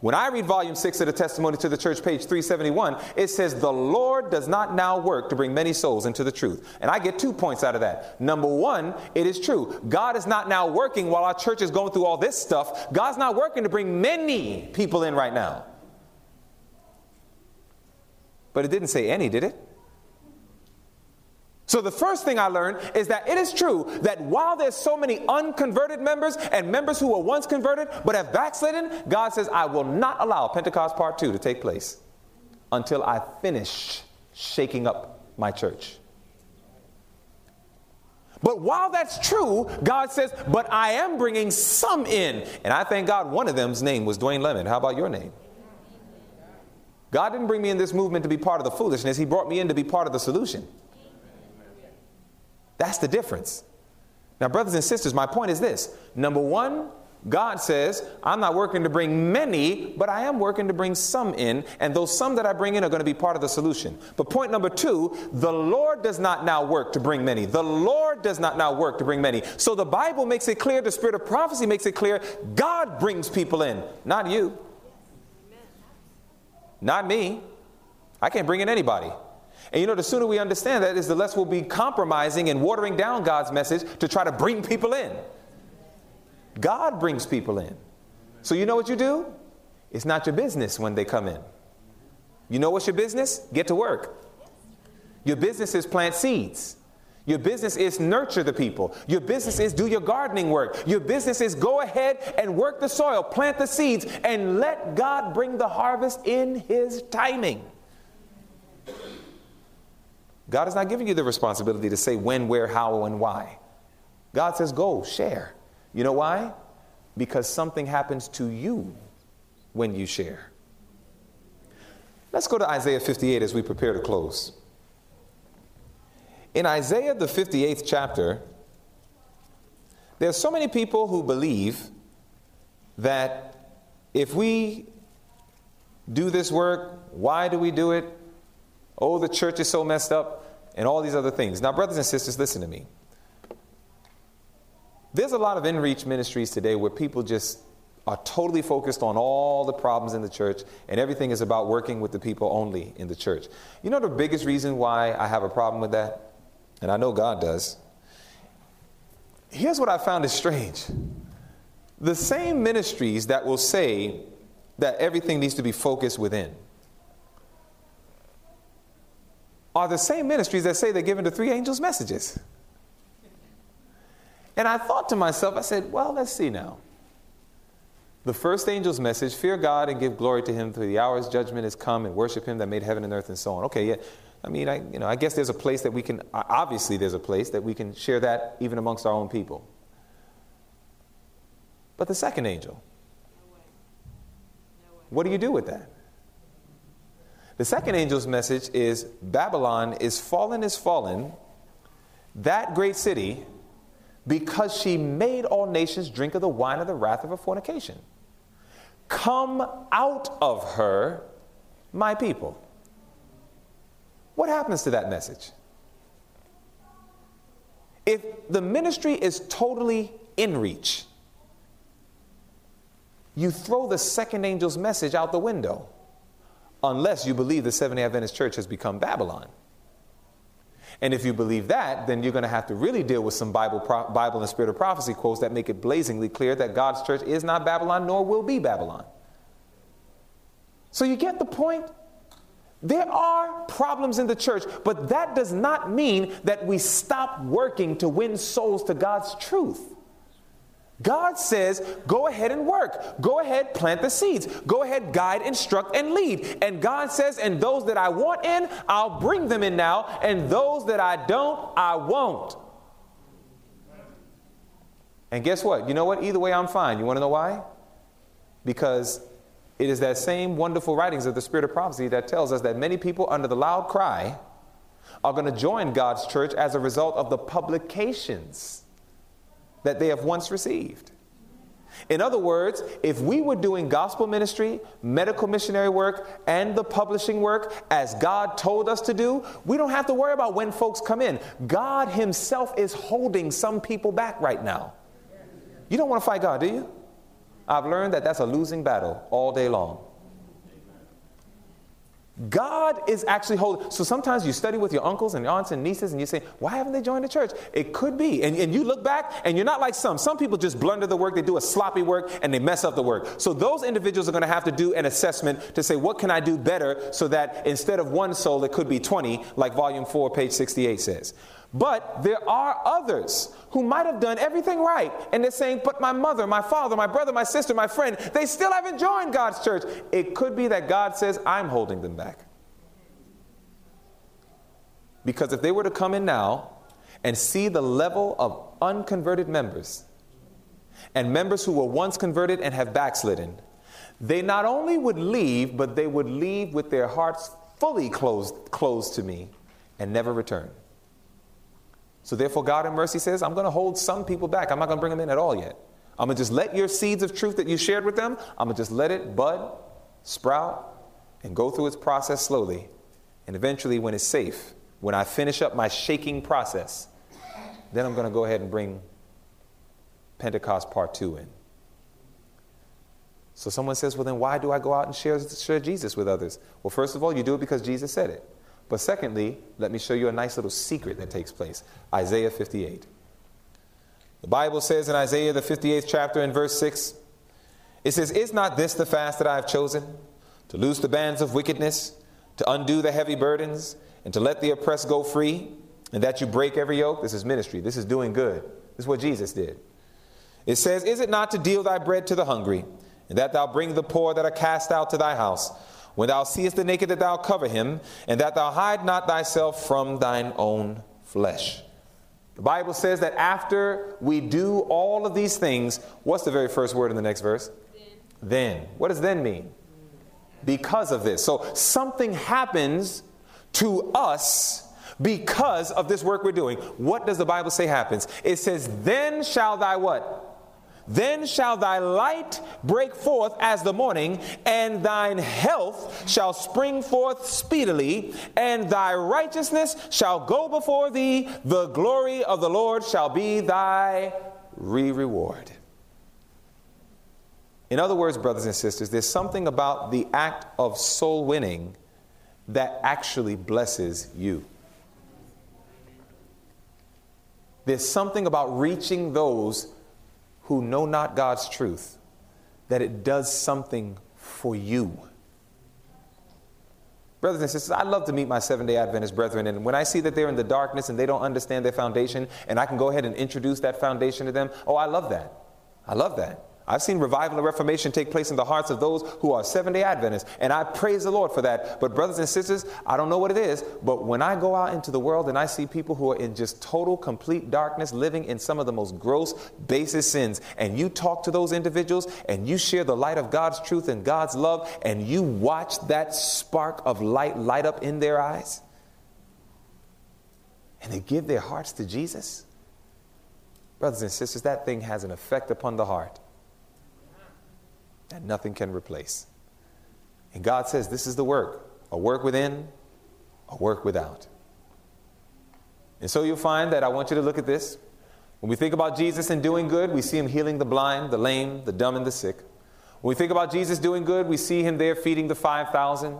when I read Volume 6 of the Testimony to the Church, page 371, it says, the Lord does not now work to bring many souls into the truth. And I get 2 points out of that. Number one, it is true. God is not now working while our church is going through all this stuff. God's not working to bring many people in right now. But it didn't say any, did it? So the first thing I learned is that it is true that while there's so many unconverted members and members who were once converted but have backslidden, God says, I will not allow Pentecost Part 2 to take place until I finish shaking up my church. But while that's true, God says, but I am bringing some in. And I thank God one of them's name was Dwayne Lemon. How about your name? God didn't bring me in this movement to be part of the foolishness. He brought me in to be part of the solution. That's the difference. Now, brothers and sisters, my point is this. Number one, God says, I'm not working to bring many, but I am working to bring some in. And those some that I bring in are going to be part of the solution. But point number two, the Lord does not now work to bring many. The Lord does not now work to bring many. So the Bible makes it clear, the spirit of prophecy makes it clear, God brings people in, not you. Not me. I can't bring in anybody. And the sooner we understand that is the less we'll be compromising and watering down God's message to try to bring people in. God brings people in. So you know what you do? It's not your business when they come in. You know what's your business? Get to work. Your business is plant seeds. Your business is nurture the people. Your business is do your gardening work. Your business is go ahead and work the soil, plant the seeds, and let God bring the harvest in His timing. God has not given you the responsibility to say when, where, how, and why. God says, go, share. You know why? Because something happens to you when you share. Let's go to Isaiah 58 as we prepare to close. In Isaiah, the 58th chapter, there are so many people who believe that if we do this work, why do we do it? Oh, the church is so messed up, and all these other things. Now, brothers and sisters, listen to me. There's a lot of in-reach ministries today where people just are totally focused on all the problems in the church, and everything is about working with the people only in the church. You know the biggest reason why I have a problem with that? And I know God does. Here's what I found is strange. The same ministries that will say that everything needs to be focused within are the same ministries that say they're giving the three angels messages. And I thought to myself, I said, well, let's see now. The first angel's message, fear God and give glory to Him, for the hour's judgment has come, and worship Him that made heaven and earth and so on. Okay, yeah. I mean, I guess there's a place that we can, obviously there's a place that we can share that even amongst our own people. But the second angel, no way. What do you do with that? The second angel's message is Babylon is fallen, that great city, because she made all nations drink of the wine of the wrath of her fornication. Come out of her, my people. What happens to that message? If the ministry is totally in reach, you throw the second angel's message out the window, unless you believe the Seventh-day Adventist Church has become Babylon. And if you believe that, then you're going to have to really deal with some Bible and Spirit of Prophecy quotes that make it blazingly clear that God's church is not Babylon, nor will be Babylon. So you get the point? There are problems in the church, but that does not mean that we stop working to win souls to God's truth. God says, go ahead and work. Go ahead, plant the seeds. Go ahead, guide, instruct, and lead. And God says, and those that I want in, I'll bring them in now. And those that I don't, I won't. And guess what? You know what? Either way, I'm fine. You want to know why? Because it is that same wonderful writings of the Spirit of Prophecy that tells us that many people under the loud cry are going to join God's church as a result of the publications that they have once received. In other words, if we were doing gospel ministry, medical missionary work, and the publishing work as God told us to do, we don't have to worry about when folks come in. God Himself is holding some people back right now. You don't want to fight God, do you? I've learned that that's a losing battle all day long. God is actually holding. So sometimes you study with your uncles and aunts and nieces and you say, why haven't they joined the church? It could be. And you look back and you're not like some. Some people just blunder the work. They do a sloppy work and they mess up the work. So those individuals are going to have to do an assessment to say, what can I do better so that instead of one soul, it could be 20, like volume 4, page 68 says. But there are others who might have done everything right. And they're saying, but my mother, my father, my brother, my sister, my friend, they still haven't joined God's church. It could be that God says, I'm holding them back. Because if they were to come in now and see the level of unconverted members and members who were once converted and have backslidden, they not only would leave, but they would leave with their hearts fully closed to me and never return. So therefore, God in mercy says, I'm going to hold some people back. I'm not going to bring them in at all yet. I'm going to just let your seeds of truth that you shared with them, I'm going to just let it bud, sprout, and go through its process slowly. And eventually, when it's safe, when I finish up my shaking process, then I'm going to go ahead and bring Pentecost Part 2 in. So someone says, well, then why do I go out and share Jesus with others? Well, first of all, you do it because Jesus said it. But secondly, let me show you a nice little secret that takes place. Isaiah 58. The Bible says in Isaiah, the 58th chapter and verse 6, It says, "Is not this the fast that I have chosen? To loose the bands of wickedness, to undo the heavy burdens, and to let the oppressed go free, and that you break every yoke." This is ministry. This is doing good. This is what Jesus did. It says, "Is it not to deal thy bread to the hungry, and that thou bring the poor that are cast out to thy house? When thou seest the naked, that thou cover him, and that thou hide not thyself from thine own flesh." The Bible says that after we do all of these things, what's the very first word in the next verse? Then. What does then mean? Because of this. So something happens to us because of this work we're doing. What does the Bible say happens? It says, "Then shall thy" what? "Then shall thy light break forth as the morning, and thine health shall spring forth speedily, and thy righteousness shall go before thee. The glory of the Lord shall be thy reward." In other words, brothers and sisters, there's something about the act of soul winning that actually blesses you. There's something about reaching those who know not God's truth, that it does something for you. Brothers and sisters, I love to meet my Seventh-day Adventist brethren, and when I see that they're in the darkness and they don't understand their foundation, and I can go ahead and introduce that foundation to them, oh, I love that. I love that. I've seen revival and reformation take place in the hearts of those who are Seventh-day Adventists, and I praise the Lord for that. But brothers and sisters, I don't know what it is, but when I go out into the world and I see people who are in just total, complete darkness, living in some of the most gross, basest sins, and you talk to those individuals, and you share the light of God's truth and God's love, and you watch that spark of light up in their eyes, and they give their hearts to Jesus, brothers and sisters, that thing has an effect upon the heart that nothing can replace. And God says this is the work, a work within, a work without. And so you'll find that I want you to look at this. When we think about Jesus and doing good, we see him healing the blind, the lame, the dumb, and the sick. When we think about Jesus doing good, we see him there feeding the 5,000.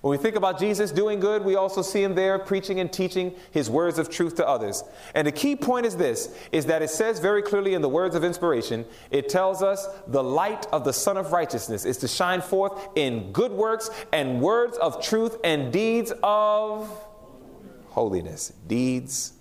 When we think about Jesus doing good, we also see him there preaching and teaching his words of truth to others. And the key point is this, is that it says very clearly in the words of inspiration, it tells us the light of the Son of Righteousness is to shine forth in good works and words of truth and deeds of holiness. Deeds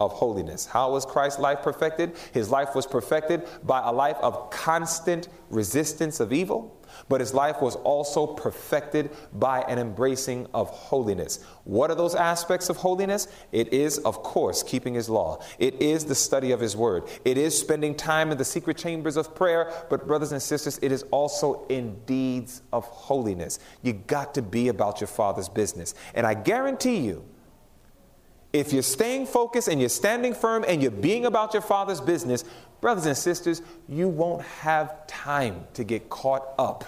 of holiness. How was Christ's life perfected? His life was perfected by a life of constant resistance of evil. But his life was also perfected by an embracing of holiness. What are those aspects of holiness? It is, of course, keeping his law. It is the study of his word. It is spending time in the secret chambers of prayer. But brothers and sisters, it is also in deeds of holiness. You got to be about your Father's business. And I guarantee you, if you're staying focused and you're standing firm and you're being about your Father's business, brothers and sisters, you won't have time to get caught up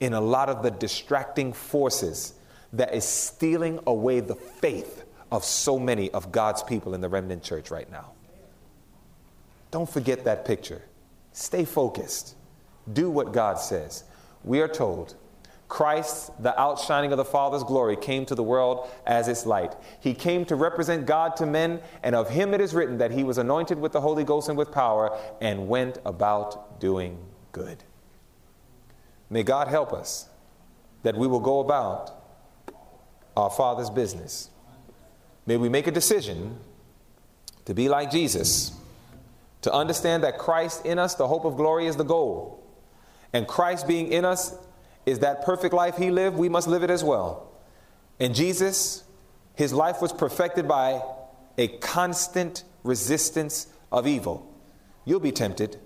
in a lot of the distracting forces that is stealing away the faith of so many of God's people in the remnant church right now. Don't forget that picture. Stay focused. Do what God says. We are told Christ, the outshining of the Father's glory, came to the world as its light. He came to represent God to men, and of him it is written that he was anointed with the Holy Ghost and with power and went about doing good. May God help us that we will go about our Father's business. May we make a decision to be like Jesus, to understand that Christ in us, the hope of glory, is the goal, and Christ being in us is that perfect life he lived, we must live it as well. And Jesus, his life was perfected by a constant resistance of evil. You'll be tempted,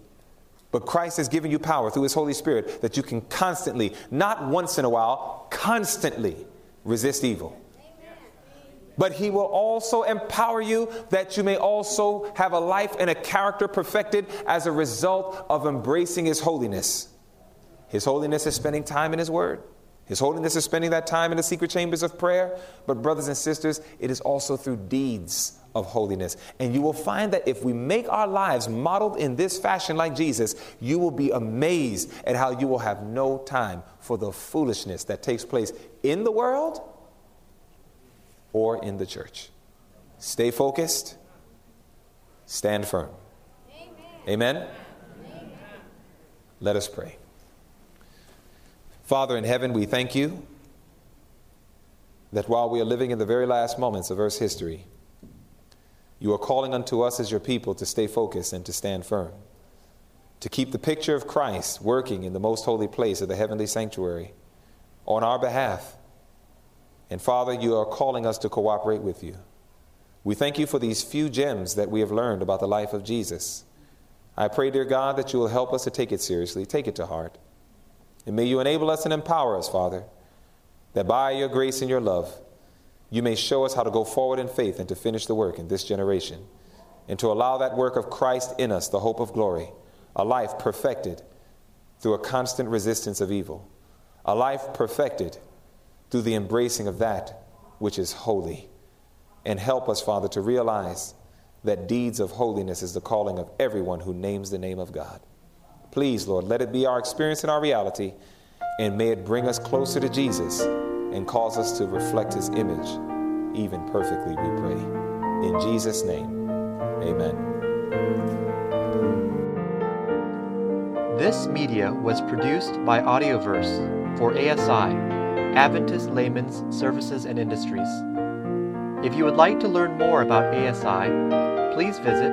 but Christ has given you power through his Holy Spirit that you can constantly, not once in a while, constantly resist evil. But he will also empower you that you may also have a life and a character perfected as a result of embracing his holiness. His holiness is spending time in his word. His holiness is spending that time in the secret chambers of prayer. But brothers and sisters, it is also through deeds of holiness. And you will find that if we make our lives modeled in this fashion like Jesus, you will be amazed at how you will have no time for the foolishness that takes place in the world or in the church. Stay focused. Stand firm. Amen. Amen. Let us pray. Father in heaven, we thank you that while we are living in the very last moments of earth's history, you are calling unto us as your people to stay focused and to stand firm, to keep the picture of Christ working in the most holy place of the heavenly sanctuary on our behalf. And Father, you are calling us to cooperate with you. We thank you for these few gems that we have learned about the life of Jesus. I pray, dear God, that you will help us to take it seriously, take it to heart. And may you enable us and empower us, Father, that by your grace and your love, you may show us how to go forward in faith and to finish the work in this generation, and to allow that work of Christ in us, the hope of glory, a life perfected through a constant resistance of evil, a life perfected through the embracing of that which is holy. And help us, Father, to realize that deeds of holiness is the calling of everyone who names the name of God. Please, Lord, let it be our experience and our reality, and may it bring us closer to Jesus and cause us to reflect his image even perfectly, we pray. In Jesus' name, amen. This media was produced by Audioverse for ASI, Adventist Layman's Services and Industries. If you would like to learn more about ASI, please visit